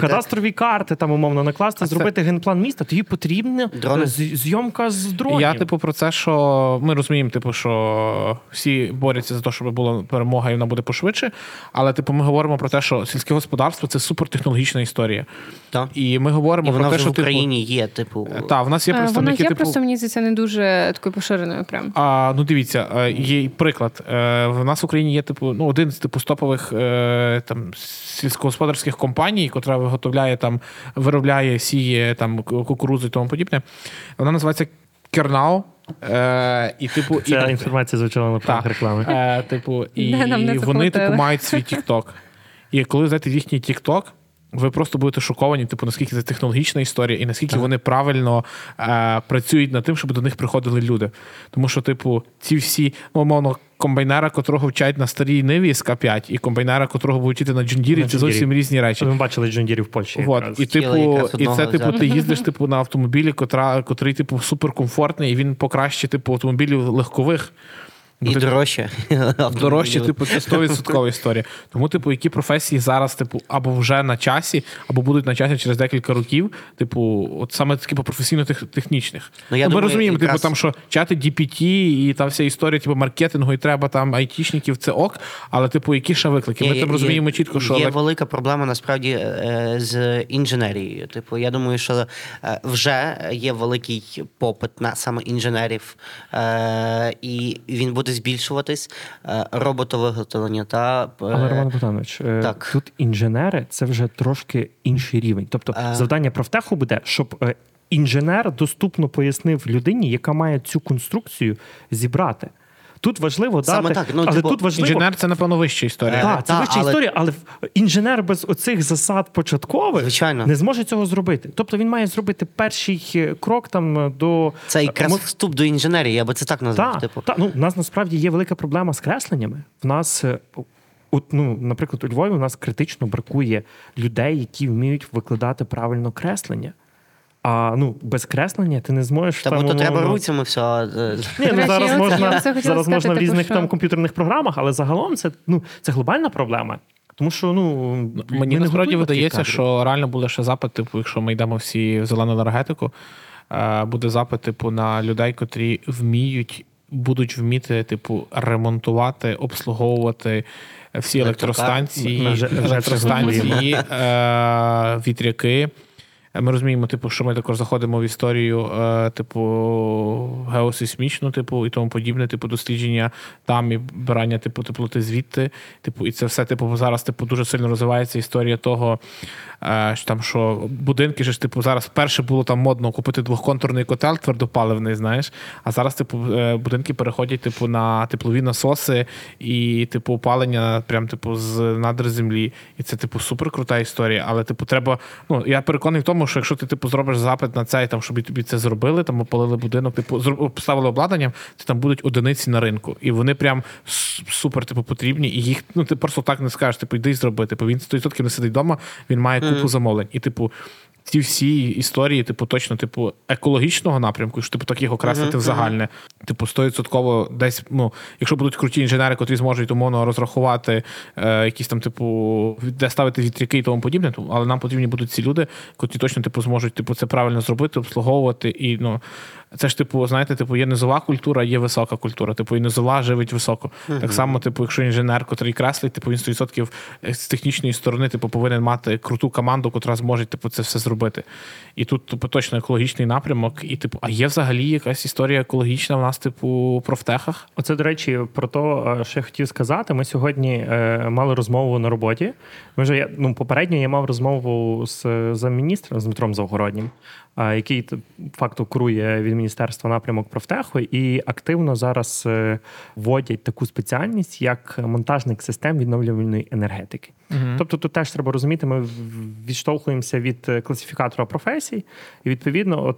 кадастрові карти там умовно накласти, зробити генплан міста, тобі потрібна зйомка з дронів. Я про це, що ми розуміємо, що всі борються за те, щоб була перемога і вона буде пошвидше. Але ми говоримо про те, що сільське господарство – це супертехнологічна історія. Так. І ми говоримо про те, що в Україні є, Так, в нас є представники, вона є, просто мені здається, не дуже такою поширеною прям. Дивіться, є приклад. В нас в Україні є, один з стопових там сільськогосподарських компаній, котра виготовляє там, виробляє, сіє там кукурудзу і тому подібне. Вона називається Кернау. Ця інформація звучала на правах реклами. І вони мають свій TikTok. І коли взяти їхній TikTok, ви просто будете шоковані, типу, наскільки це технологічна історія і наскільки вони правильно працюють над тим, щоб до них приходили люди. Тому що, типу, ці всі, ну, умовно, комбайнера, котрого вчать на старій Ниві з К5, і комбайнера, котрого будуть вчити на Джундірі, це зовсім різні речі. Ми бачили Джундірі в Польщі. От, і, типу, і це, типу, ти їздиш, типу, на автомобілі, котрий, типу, суперкомфортний, і він покраще, типу, автомобілів легкових. І дорожче. Дорожче, типу, це 100% історія. Тому, типу, які професії зараз, типу, або вже на часі, або будуть на часі через декілька років, типу, от саме такі по професійно-технічних. Ну, ми розуміємо, якраз... типу, там, що чати GPT і там вся історія, типу, маркетингу, і треба там айтішників, це ок, але, типу, які ще виклики? Ми там розуміємо чітко, що... Є велика проблема, насправді, з інженерією. Типу, я думаю, що вже є великий попит на саме інженерів, і він буде збільшуватись, роботовиготовлення та... Але, Роман Богданович, тут інженери – це вже трошки інший рівень. Тобто завдання профтеху буде, щоб інженер доступно пояснив людині, яка має цю конструкцію зібрати. Тут важливо дати, так, ну, але типу, тут важливо... Інженер – це, напевно, вища історія. Так, це вища історія, але інженер без оцих засад початкових не зможе цього зробити. Тобто він має зробити перший крок там до... Це якраз вступ до інженерії, я би це так назвав. Так, типу. Ну, у нас насправді є велика проблема з кресленнями. В нас, наприклад, у Львові у нас критично бракує людей, які вміють викладати правильно креслення. А, без креслення ти не зможеш... Тому то треба руцями все... Ні, зараз можна в різних там комп'ютерних програмах, але загалом це глобальна проблема. Тому що, Мені насправді видається, що реально буде ще запит, типу, якщо ми йдемо всі в зелену енергетику, буде запит, типу, на людей, котрі будуть вміти, типу, ремонтувати, обслуговувати всі електростанції, вітряки. Ми розуміємо, типу, що ми також заходимо в історію, типу, геосейсмічну, типу, і тому подібне, типу, дослідження там і брання, типу, теплоти звідти. Типу, і це все, типу, зараз, типу, дуже сильно розвивається історія того, що там, що будинки, що ж, типу, зараз вперше було там модно купити двохконтурний котел твердопаливний, знаєш, а зараз, типу, будинки переходять, типу, на теплові насоси і, типу, опалення прям, типу, з надр землі. І це, типу, супер крута історія, але, типу, треба, я переконаний в тому, що якщо ти, типу, зробиш запит на це, і там, щоб тобі це зробили, там, опалили будинок, типу, поставили обладнання, то там будуть одиниці на ринку. І вони прям супер, типу, потрібні, і їх, ти просто так не скажеш, типу, йди і зроби, типу, він 100% не сидить вдома, він має купу замовлень. І, типу, ці всі історії, типу, точно, типу, екологічного напрямку, що, типу, так їх окреслити в загальне. Типу, 100% десь, якщо будуть круті інженери, котрі зможуть, умовно, розрахувати якісь там, типу, де ставити вітряки і тому подібне, але нам потрібні будуть ці люди, котрі точно, типу, зможуть, типу, це правильно зробити, обслуговувати і, це ж, типу, знаєте, типу, є низова культура, є висока культура. Типу, і низова живить високо. Так само, типу, якщо інженер, котрий креслить, типу, він 100% з технічної сторони, типу, повинен мати круту команду, котра зможе, типу, це все зробити. І тут, типу, точно екологічний напрямок. І, типу, а є взагалі якась історія екологічна в нас, типу, у профтехах? Оце, до речі, про те, що я хотів сказати. Ми сьогодні мали розмову на роботі. Ми вже попередньо я мав розмову з замміністром, з Дмитром Завгороднім, який факту курує від Міністерства напрямок профтеху, і активно зараз вводять таку спеціальність, як монтажник систем відновлювальної енергетики. Тобто тут теж треба розуміти, ми відштовхуємося від класифікатора професій, і відповідно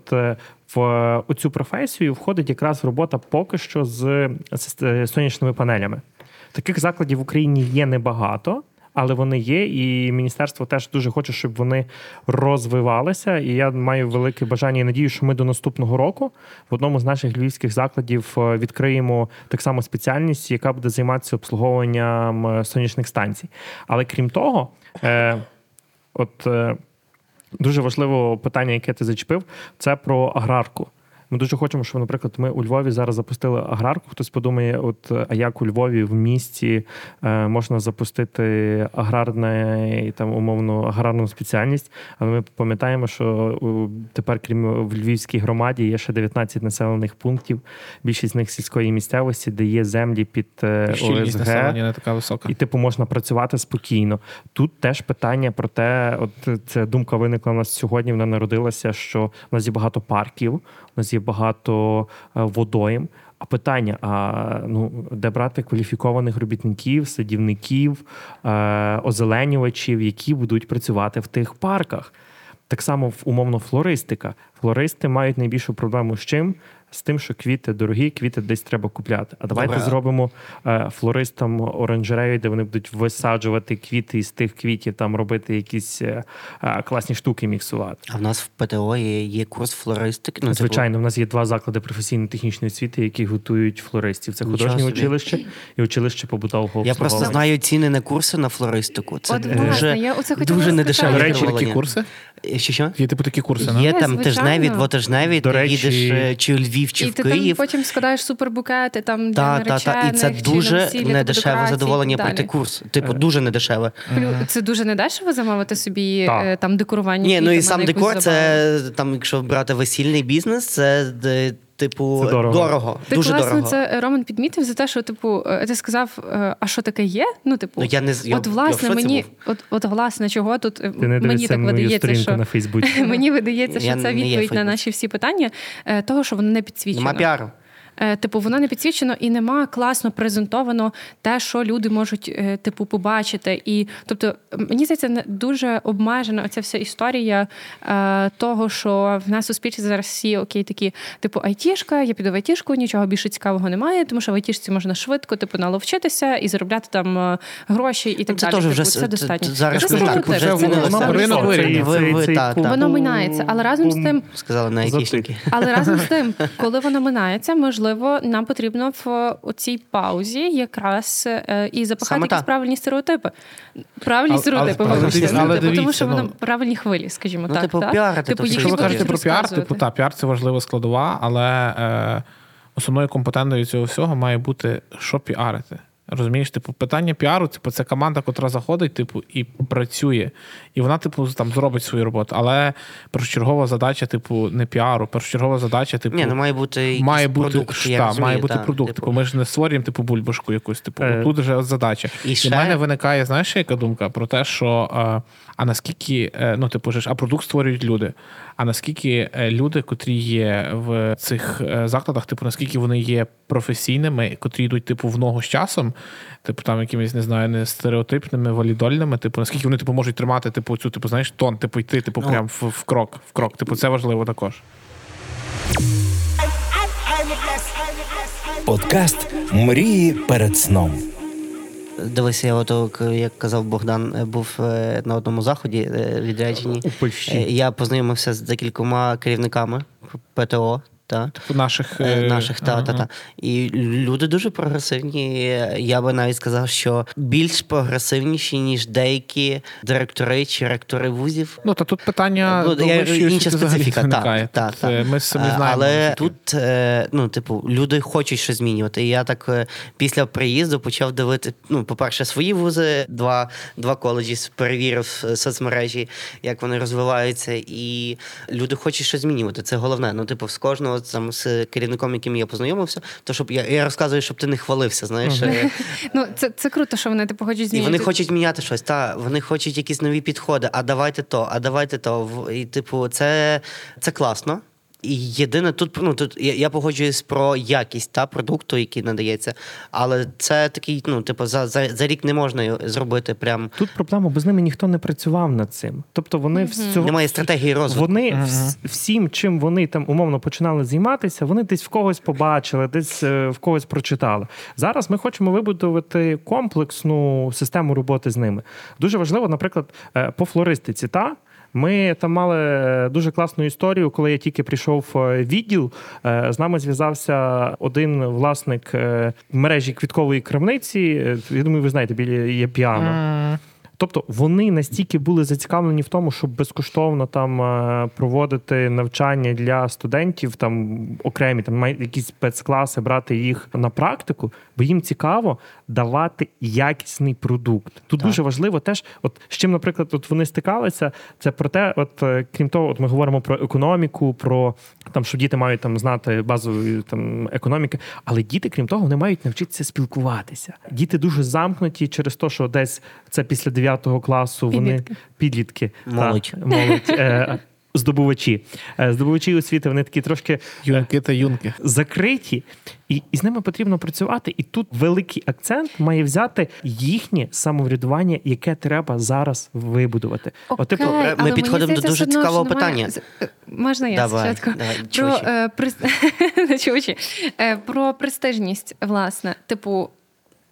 в цю професію входить якраз робота поки що з сонячними панелями. Таких закладів в Україні є небагато, але вони є, і міністерство теж дуже хоче, щоб вони розвивалися. І я маю велике бажання і надію, що ми до наступного року в одному з наших львівських закладів відкриємо так само спеціальність, яка буде займатися обслуговуванням сонячних станцій. Але крім того, дуже важливе питання, яке ти зачепив, це про аграрку. Ми дуже хочемо, щоб, наприклад, ми у Львові зараз запустили аграрку. Хтось подумає, а як у Львові в місті можна запустити аграрну спеціальність. Але ми пам'ятаємо, що тепер, крім в Львівській громаді, є ще 19 населених пунктів, більшість з них сільської місцевості, де є землі під ОСГ. І, типу, можна працювати спокійно. Тут теж питання про те, ця думка виникла у нас сьогодні, вона народилася, що в нас є багато парків, у нас є багато водойм, А питання, де брати кваліфікованих робітників, садівників, озеленювачів, які будуть працювати в тих парках? Так само, умовно, флористика. Флористи мають найбільшу проблему з чим? З тим, що квіти дорогі, квіти десь треба купляти. А давайте зробимо флористам оранжерею, де вони будуть висаджувати квіти і з тих квітів там робити якісь класні штуки міксувати. А в нас в ПТО є курс флористики? Ну, звичайно, в нас є два заклади професійно-технічної освіти, які готують флористів. Це художнє училище і училище побутового обслуговування. Я просто знаю ціни на курси на флористику. Це дуже недешеві. До речі, такі курси? Що? Є типу такі курси? Є там тижневі, двотижневі, ти їдеш чи у Львів, чи в Київ. І ти там потім складаєш супербукети там для наречених. І це дуже недешеве задоволення пройти курс. Типу, дуже недешеве. Це дуже недешево замовити собі там декорування. Ні, ну і сам декор, це там, якщо брати весільний бізнес, це... Типу, це дорого. Ти дуже класно дорого. Це Роман підмітив за те, що типу ти сказав, а що таке є? Ну, типу, власне, чого тут мені так видається, що на Фейсбуці. Мені видається, що це відповідь на наші всі питання, того, що воно не підсвічено. Нема піару. Типу, воно не підсвічено і нема класно презентовано те, що люди можуть типу побачити. І тобто, мені здається, дуже обмежена оця вся історія того, що в нас в суспільстві зараз всі такі, типу, айтішка, я піду в айтішку, нічого більше цікавого немає, тому що в айтішці можна швидко наловчитися і заробляти там гроші і так далі. Це теж вже достатньо. Зараз воно минається, але разом з тим, сказали на айтішники. Але разом з тим, коли воно минається, можливо, нам потрібно в цій паузі якраз і запахати якісь правильні стереотипи. Тому що воно правильні хвилі, скажімо так. Якщо ви кажете про піар, піар – це важлива складова, але основною компонентою цього всього має бути, що піарити. Розумієш, питання піару, це команда, котра заходить, і працює. І вона, там зробить свою роботу. Але першочергова задача, не піару. Першочергова задача, має бути продукт. Ми ж не створюємо, бульбашку якусь. Тут вже задача. І в мене виникає, знаєш, яка думка про те, що наскільки, продукт створюють люди. А наскільки люди, котрі є в цих закладах, наскільки вони є професійними, котрі йдуть, в ногу з часом, там якимись, не знаю, не стереотипними, валідольними, наскільки вони, можуть тримати, цю, знаєш, тон, йти, прям в крок. Це важливо також. Подкаст «Мрії перед сном». Дивися, я як казав Богдан, був на одному заході в відрядженні. Я познайомився з декількома керівниками ПТО. Наших. І люди дуже прогресивні. Я би навіть сказав, що більш прогресивніші, ніж деякі директори чи ректори вузів. Тут питання інша специфіка. Ми самі знаємо. Але тут, люди хочуть щось змінювати. І я так після приїзду почав дивити, по-перше, свої вузи, два коледжі, перевірив соцмережі, як вони розвиваються. І люди хочуть щось змінювати. Це головне. З кожного там, з керівником, яким я познайомився, то щоб я розказую, щоб ти не хвалився, знаєш. Це круто, що вони хочуть змінити. І вони хочуть міняти щось, вони хочуть якісь нові підходи, а давайте то. І, це класно. І єдине, тут я погоджуюсь про якість продукту, який надається, але це такий, за рік не можна зробити прям... Тут проблема, бо з ними ніхто не працював над цим. Тобто вони... Немає стратегії розвитку. Вони всім, чим вони там умовно починали займатися, вони десь в когось побачили, десь в когось прочитали. Зараз ми хочемо вибудувати комплексну систему роботи з ними. Дуже важливо, наприклад, по флористиці, ми там мали дуже класну історію, коли я тільки прийшов в відділ, з нами зв'язався один власник мережі квіткової крамниці, я думаю, ви знаєте, біля є піано. Тобто вони настільки були зацікавлені в тому, щоб безкоштовно там проводити навчання для студентів, там окремі, там якісь спецкласи, брати їх на практику, бо їм цікаво давати якісний продукт. Тут дуже важливо теж, з чим, наприклад, вони стикалися, це про те, крім того, ми говоримо про економіку, про там, що діти мають там знати базові там економіки, але діти, крім того, вони мають навчитися спілкуватися. Діти дуже замкнуті через те, що десь це після 9 класу вони підлітки. Молодь. здобувачі. Здобувачі освіти, вони такі трошки... Юнки та юнки. Закриті. І з ними потрібно працювати. І тут великий акцент має взяти їхнє самоврядування, яке треба зараз вибудувати. Окей, ми підходимо до дуже цікавого питання. Можна я спочатку? Про престижність, власне.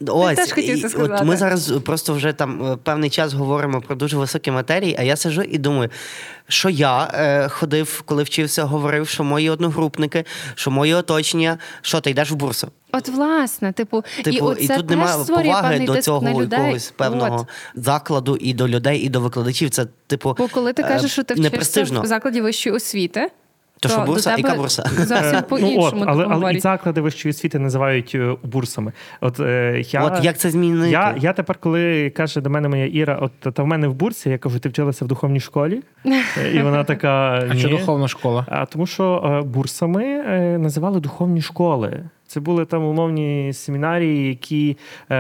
Ось, от ми зараз просто вже там певний час говоримо про дуже високі матерії, а я сиджу і думаю, що я ходив, коли вчився, говорив, що мої одногрупники, що мої оточення, що ти йдеш в бурсу. От власне, і тут немає поваги до цього якогось певного закладу і до людей, і до викладачів. Це, бо коли ти кажеш, що ти вчишся в закладі вищої освіти, то що бурса, яка бурса? Зовсім по-іншому. Але і заклади вищої освіти називають бурсами. От як це змінити? Я тепер, коли каже до мене моя Іра, та в мене в бурсі, я кажу, ти вчилася в духовній школі? І вона така, ні. А що духовна школа? А тому що бурсами називали духовні школи. Це були там умовні семінарії, які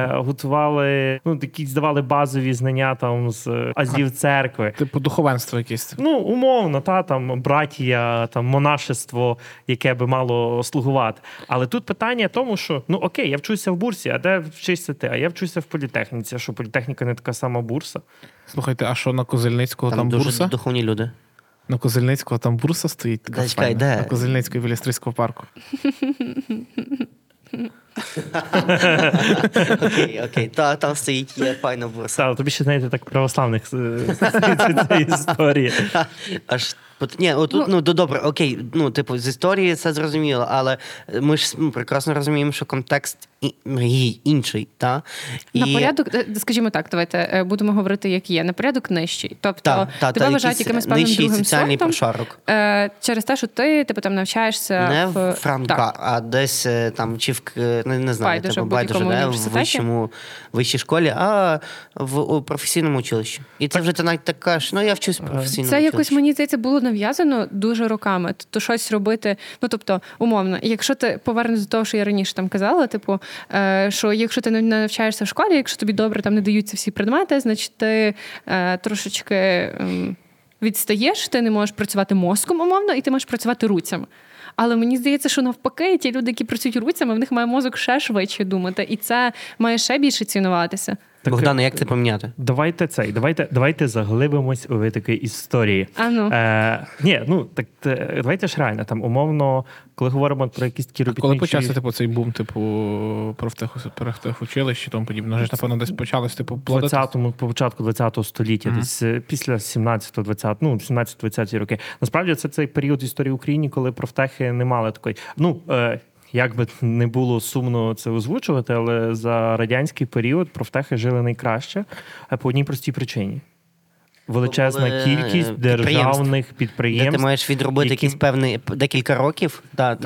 готували, які здавали базові знання там з азів церкви. Духовенство якесь. Умовно, там братія, там монашество, яке би мало слугувати. Але тут питання тому, що, окей, я вчуся в бурсі, а де вчишся ти? А я вчуся в політехніці. А що, політехніка не така сама бурса? Слухайте, а що на Козельницького там бурса? Там дуже духовні люди. На Козельницького там бурса стоїть така файна. На Козельницького і біля Стрийського парку. Окей, там стоїть, є файна бурса. Тобі ще, знаєте, так православних історії. Аж... Ні, добре, окей, з історії це зрозуміло, але ми ж прекрасно розуміємо, що контекст інший, та? І... На порядок, скажімо так, давайте будемо говорити, як є, на порядок нижчий. Тобто, тебе вважають якимось певним другим сортом через те, що ти, там навчаєшся... Не в Франка, а десь там, чи в, не знаю, байдуже, не в вищій школі, а в професійному училищі. І це вже ти навіть так кажеш, я вчусь в професійному училищі. Це якось, мені здається, було нав'язано дуже роками, то щось робити, умовно, якщо ти повернеш до того, що я раніше там казала, що якщо ти не навчаєшся в школі, якщо тобі добре там не даються всі предмети, значить ти трошечки відстаєш, ти не можеш працювати мозком, умовно, і ти можеш працювати руцями. Але мені здається, що навпаки, ті люди, які працюють руцями, в них має мозок ще швидше думати, і це має ще більше цінуватися. Богдане, як це поміняти? Давайте заглибимось у такій історії. Давайте ж реально, там, умовно, коли говоримо про якісь такі робітничі... Коли почався, цей бум, профтехучилищ і тому подібне, вже, напевно, десь почалось, початку 20-го століття, десь після 17-20-ті роки. Насправді, це цей період історії України, коли профтехи не мали такої... Як би не було сумно це озвучувати, але за радянський період профтехи жили найкраще по одній простій причині. Величезна кількість державних підприємств. Де ти маєш відробити якісь певні декілька років. Це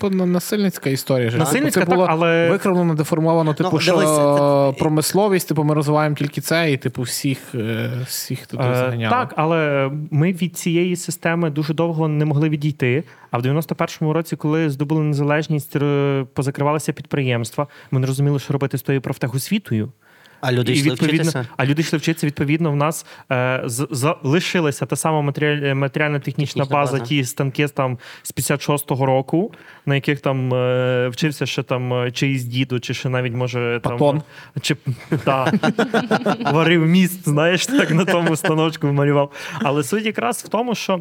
була насильницька історія. Насильницька, це було викривлено, деформовано, що промисловість, ми розвиваємо тільки це, і всіх туди заганяли. Так, але ми від цієї системи дуже довго не могли відійти. А в 91-му році, коли здобули незалежність, позакривалися підприємства, ми не розуміли, що робити з тою профтехосвітою. А люди йшли вчитися? А люди йшли вчитися, відповідно, в нас лишилася та сама матеріально-технічна база, ті станки там, з 56-го року, на яких там вчився ще там чиїсь діду, чи ще навіть, може... Патон. Варив міст, знаєш, так на тому станочку малював. Але суть якраз в тому, що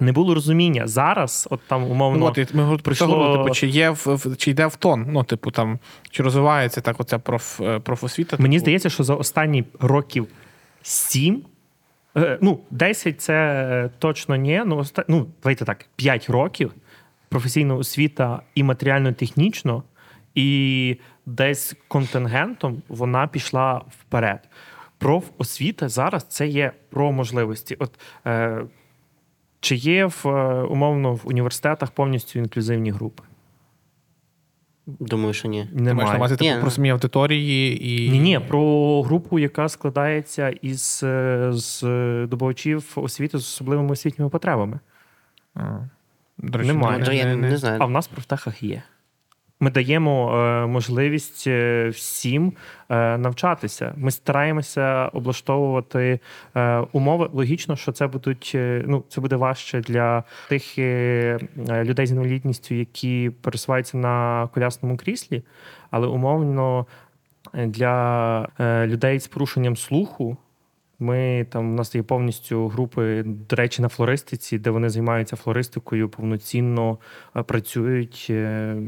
не було розуміння. Зараз, умовно, прийшло... Чи йде в тон? Чи розвивається так оця профосвіта? Мені здається, що за останні років 7, 10 це точно ні, 5 років професійна освіта і матеріально-технічно, і десь контингентом вона пішла вперед. Профосвіта зараз це є про можливості. Чи є, умовно, в університетах повністю інклюзивні групи? Думаю, що ні. Немає. Ти маєш про самі аудиторії і... Ні, про групу, яка складається із добувачів освіти з особливими освітніми потребами. До речі, немає. Я не знаю. А в нас в профтехах є. Ми даємо можливість всім навчатися. Ми стараємося облаштовувати умови. Логічно, що це будуть це буде важче для тих людей з інвалідністю, які пересуваються на колясному кріслі, але умовно для людей з порушенням слуху. Ми там, у нас є повністю групи, до речі, на флористиці, де вони займаються флористикою, повноцінно працюють,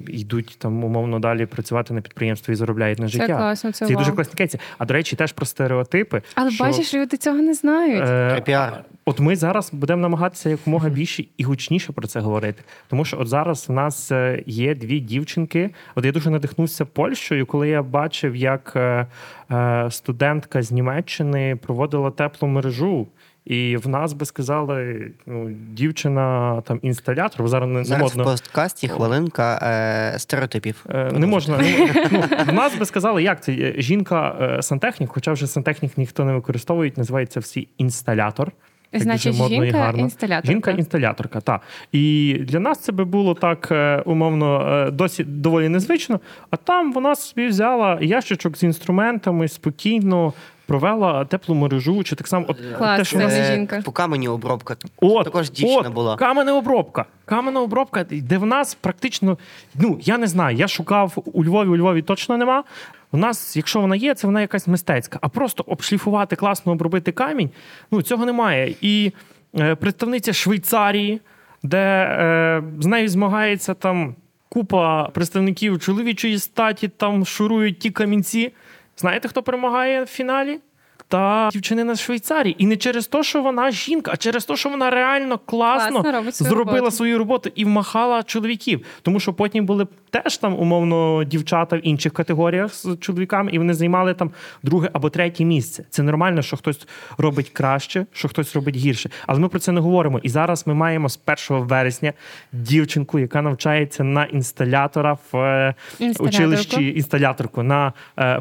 йдуть там умовно далі працювати на підприємстві і заробляють на життя. Це класно, це дуже класні кейси. А, до речі, теж про стереотипи. Але що, бачиш, люди цього не знають. От ми зараз будемо намагатися якомога більше і гучніше про це говорити. Тому що от зараз в нас є дві дівчинки. От я дуже надихнувся Польщею, коли я бачив, як студентка з Німеччини проводила теплу мережу. І в нас би сказали, дівчина там інсталятор, бо зараз не зараз модно. Зараз в подкасті хвилинка стереотипів. В нас би сказали, як це жінка сантехнік, хоча вже сантехнік ніхто не використовує, називається всі інсталятор. Так, значить, жінка-інсталяторка. Жінка-інсталяторка, так. І для нас це би було так, умовно, досі доволі незвично. А там вона собі взяла ящичок з інструментами, спокійно провела теплу мережу, чи так само... Класна жінка. По камені обробка. Також дівчина була. Каменеобробка, де в нас практично... я не знаю, я шукав у Львові точно нема. У нас, якщо вона є, це вона якась мистецька. А просто обшліфувати, класно обробити камінь, цього немає. І представниця Швейцарії, де з нею змагається там купа представників чоловічої статі, там шурують ті камінці. Знаєте, хто перемагає в фіналі? Та дівчинина з Швейцарії. І не через те, що вона жінка, а через те, що вона реально класно зробила свою роботу і вмахала чоловіків. Тому що потім були теж там, умовно, дівчата в інших категоріях з чоловіками, і вони займали там друге або третє місце. Це нормально, що хтось робить краще, що хтось робить гірше. Але ми про це не говоримо. І зараз ми маємо з 1 вересня дівчинку, яка навчається на інсталятора в училищі, інсталяторку на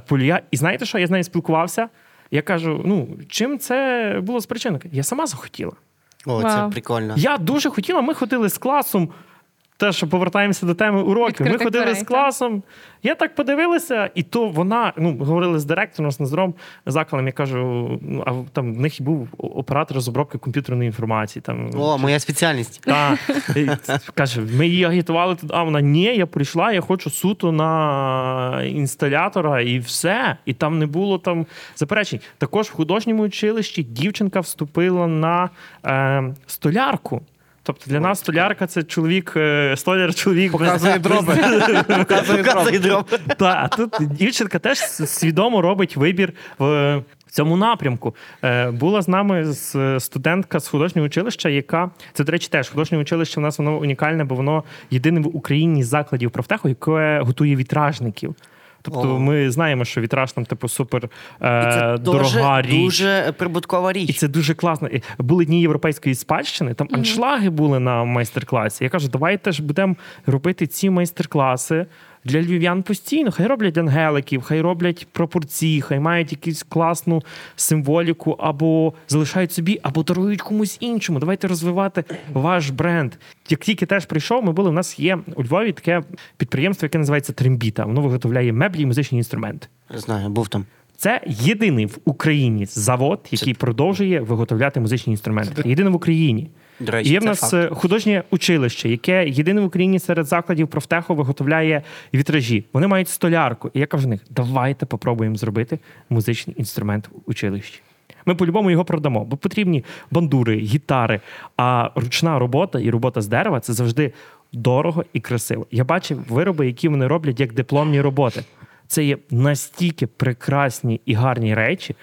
Полія. І знаєте що? Я з нею спілкувався. Я кажу, чим це було з причиною? Я сама захотіла. Це прикольно. Я дуже хотіла, ми ходили з класом, те, що повертаємося до теми уроків, ми ходили з класом, я так подивилася, і то вона, говорили з директором, з Назаром Закалем, я кажу, а там в них був оператор з обробки комп'ютерної інформації. Там, моя спеціальність. Так. Каже, ми її агітували туди, а вона, ні, я прийшла, я хочу суто на інсталятора, і все. І там не було там заперечень. Також в художньому училищі дівчинка вступила на столярку. Тобто для нас столярка – це столяр-чоловік. Показує дроби. Так, тут дівчинка теж свідомо робить вибір в цьому напрямку. Була з нами студентка з художнього училища, яка... Це, до речі, теж художнє училище в нас воно унікальне, бо воно єдине в Україні з закладів профтеху, яке готує вітражників. Тобто ми знаємо, що вітраж там супер дорога річ. Це дуже прибуткова річ. І це дуже класно. Були дні європейської спадщини, там аншлаги були на майстер-класі. Я кажу, давайте ж будемо робити ці майстер-класи для львів'ян постійно. Хай роблять ангеликів, хай роблять пропорції, хай мають якусь класну символіку, або залишають собі, або дарують комусь іншому. Давайте розвивати ваш бренд. Як тільки теж прийшов, у нас є у Львові таке підприємство, яке називається «Трембіта». Воно виготовляє меблі і музичні інструменти. Я знаю, був там. Це єдиний в Україні завод, який продовжує виготовляти музичні інструменти. Єдиний в Україні. І є в нас художнє училище, яке єдине в Україні серед закладів профтеху виготовляє вітражі. Вони мають столярку. І я кажу в них, давайте попробуємо зробити музичний інструмент в училищі. Ми по-любому його продамо, бо потрібні бандури, гітари. А ручна робота і робота з дерева – це завжди дорого і красиво. Я бачив вироби, які вони роблять як дипломні роботи. Це є настільки прекрасні і гарні речі.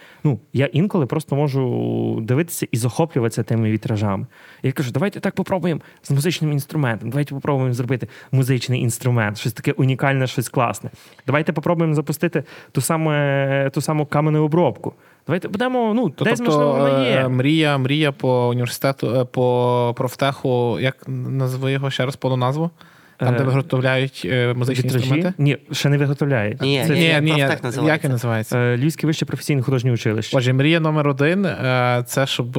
Я інколи просто можу дивитися і захоплюватися тими вітражами. Я кажу, давайте так попробуємо з музичним інструментом. Давайте попробуємо зробити музичний інструмент. Щось таке унікальне, щось класне. Давайте попробуємо запустити ту саму каменеобробку. Давайте будемо, десь, можливо, вона є. Мрія по університету, по профтеху, як назви його ще раз, повну назву? Там, де виготовляють музичні інструменти? Ні, ще не виготовляють. Ні, як він називається? Львівське вище професійне художнє училище. Отже, мрія номер 1 – це, щоб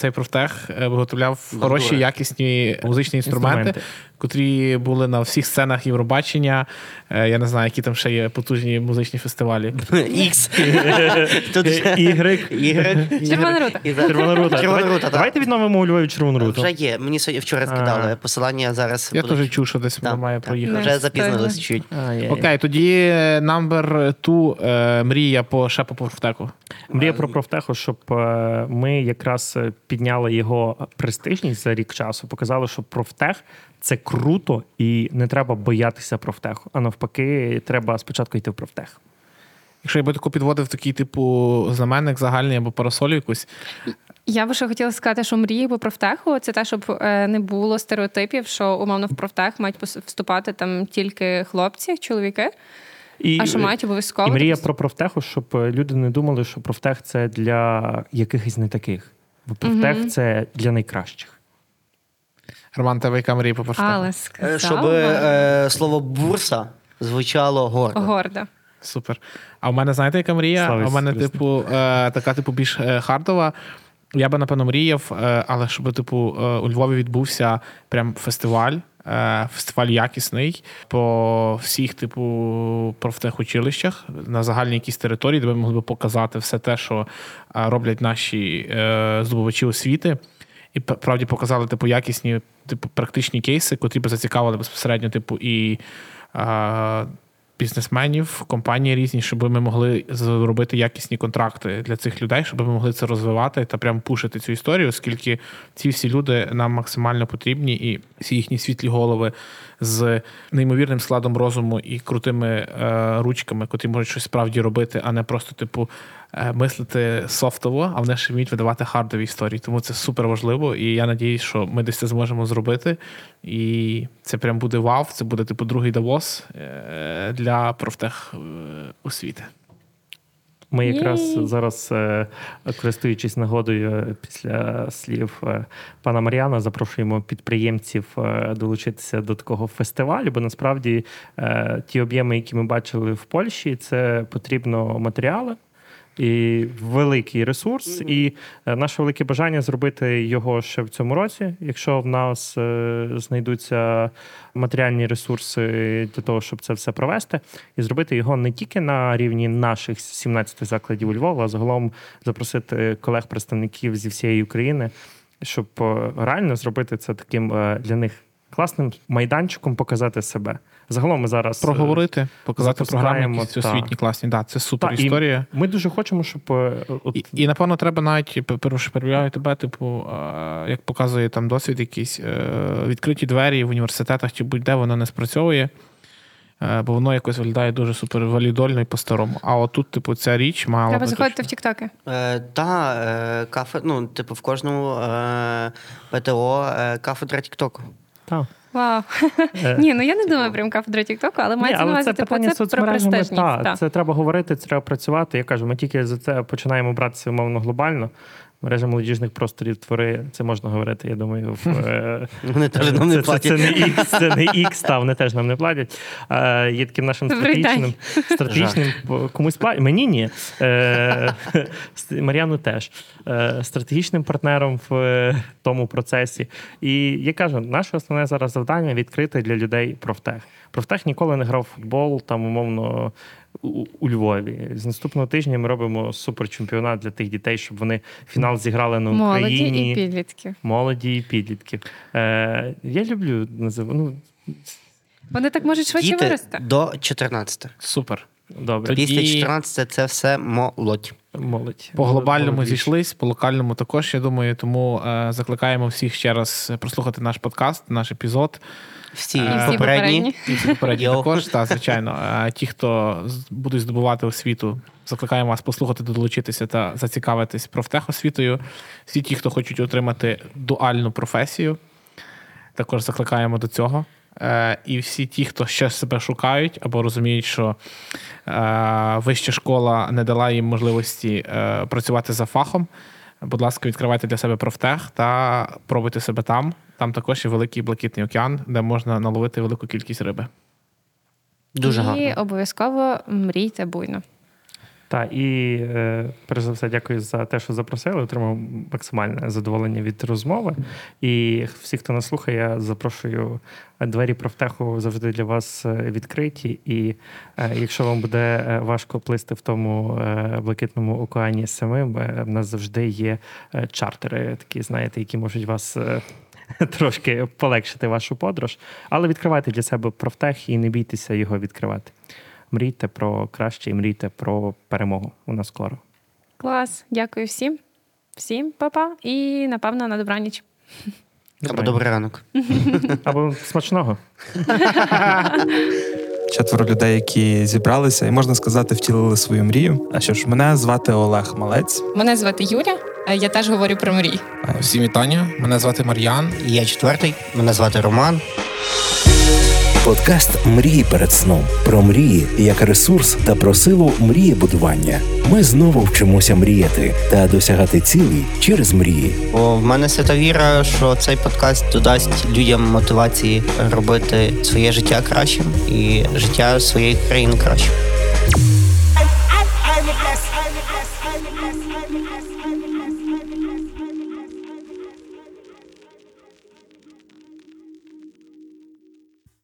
цей профтех виготовляв хороші, якісні музичні інструменти. котрі були на всіх сценах Євробачення. Я не знаю, які там ще є потужні музичні фестивалі. Ікс. Ігрик. Червона рута. Давайте відновимо у Львові Червону руту. Вже є. Мені вчора скидали посилання, зараз... Я теж чув, що десь має проїхати. Вже запізнилися чуть. Окей, тоді number 2 мрія ще по профтеху. Мрія про профтеху, щоб ми якраз підняли його престижність за рік часу, показали, що профтех це круто, і не треба боятися профтеху. А навпаки, треба спочатку йти в профтех. Якщо я би таку підводив такий типу знаменник загальний або парасолю якусь. Я би ще хотіла сказати, що мрії по профтеху – це те, щоб не було стереотипів, що, умовно, в профтех мають вступати там тільки хлопці, чоловіки. І, а що мають обов'язково? І мрія про профтеху, щоб люди не думали, що профтех – це для якихось не таких. Бо профтех – це для найкращих. Роман, тебе яка мрія по профтеху? Щоб слово «бурса» звучало гордо. Гордо. Супер. А в мене, знаєте, яка мрія? Слава у мене, типу, така, типу, більш хардова. Я би, напевно, мріяв, але щоб, типу, у Львові відбувся прям фестиваль. Фестиваль якісний по всіх, типу, профтехучилищах на загальній якійсь території, де ми могли б показати все те, що роблять наші здобувачі освіти. І, правді, показали, типу, якісні, типу, практичні кейси, котрі б зацікавили безпосередньо, типу, і бізнесменів, компанії різні, щоб ми могли зробити якісні контракти для цих людей, щоб ми могли це розвивати та прям пушити цю історію, оскільки ці всі люди нам максимально потрібні, і всі їхні світлі голови з неймовірним складом розуму і крутими ручками, котрі можуть щось справді робити, а не просто, типу, мислити софтово, а вони ще вміють видавати хардові історії. Тому це супер важливо, і я надіюсь, що ми десь це зможемо зробити. І це прям буде вау, це буде, типу, другий Давос для профтех освіти. Ми якраз зараз, користуючись нагодою після слів пана Мар'яна, запрошуємо підприємців долучитися до такого фестивалю, бо насправді ті об'єми, які ми бачили в Польщі, це потрібно матеріали, і великий ресурс, і наше велике бажання зробити його ще в цьому році, якщо в нас знайдуться матеріальні ресурси для того, щоб це все провести, і зробити його не тільки на рівні наших 17 закладів у Львова, а загалом запросити колег-представників зі всієї України, щоб реально зробити це таким для них класним майданчиком, показати себе. Загалом ми зараз... Проговорити, показати програми якісь освітні, класні. Да, це супер історія. Ми дуже хочемо, щоб... І, напевно, треба навіть, перевіряю тебе, типу, як показує там досвід якийсь, відкриті двері в університетах чи будь-де, воно не спрацьовує, бо воно якось виглядає дуже супер валідольно і по-старому. А отут, типу, ця річ мала... Треба заходити в тік-токи. Типу, в кожному ПТО кафедра тік-току. Так. Вау. Я не думаю прям кафедра тік-току, але мається на увазі, це про престижність. Це треба говорити, це треба працювати. Я кажу, ми тільки за це починаємо братися, умовно, глобально. Мережа молодіжних просторів твори, це можна говорити, я думаю. Вони теж нам не платять. Це не ікс, вони теж нам не платять. Є таким нашим стратегічним комусь платять. Мені ні. Мар'яну теж. Стратегічним партнером в тому процесі. І я кажу, наше основне зараз завдання – відкрити для людей профтех. Профтех ніколи не грав в футбол, там, умовно, у Львові. З наступного тижня ми робимо суперчемпіонат для тих дітей, щоб вони фінал зіграли на Україні. Молоді і підлітків. Я люблю називати. Вони так можуть швидше вирости. До 14. Супер. Добре. Після 14 це все молодь. По глобальному зійшлись, по локальному також, я думаю. Тому закликаємо всіх ще раз прослухати наш подкаст, наш епізод. Всі попередні також, та, звичайно. Ті, хто будуть здобувати освіту, закликаємо вас послухати, долучитися та зацікавитись профтехосвітою. Всі ті, хто хочуть отримати дуальну професію, також закликаємо до цього. І всі ті, хто ще себе шукають або розуміють, що вища школа не дала їм можливості працювати за фахом, будь ласка, відкривайте для себе профтех та пробуйте себе там. Там також є великий блакитний океан, де можна наловити велику кількість риби. Дуже гарно. І обов'язково мрійте буйно. Так, і перш за все, дякую за те, що запросили. Отримав максимальне задоволення від розмови. І всі, хто нас слухає, я запрошую. Двері профтеху завжди для вас відкриті. І якщо вам буде важко плисти в тому блакитному океані самим, в нас завжди є чартери такі, знаєте, які можуть вас... трошки полегшити вашу подорож, але відкривайте для себе профтех і не бійтеся його відкривати. Мрійте про краще і мрійте про перемогу. У нас скоро. Клас. Дякую всім. Всім па-па і, напевно, на добраніч. Або добрий ранок. Або смачного. Четверо людей, які зібралися і, можна сказати, втілили свою мрію. А що ж, мене звати Олег Малець. Мене звати Юля. Я теж говорю про мрії. Всім вітання. Мене звати Мар'ян. І я четвертий. Мене звати Роман. Подкаст «Мрії перед сном». Про мрії як ресурс та про силу мрієбудування. Ми знову вчимося мріяти та досягати цілей через мрії. В мене свята віра, що цей подкаст додасть людям мотивації робити своє життя кращим і життя своєї країни кращим.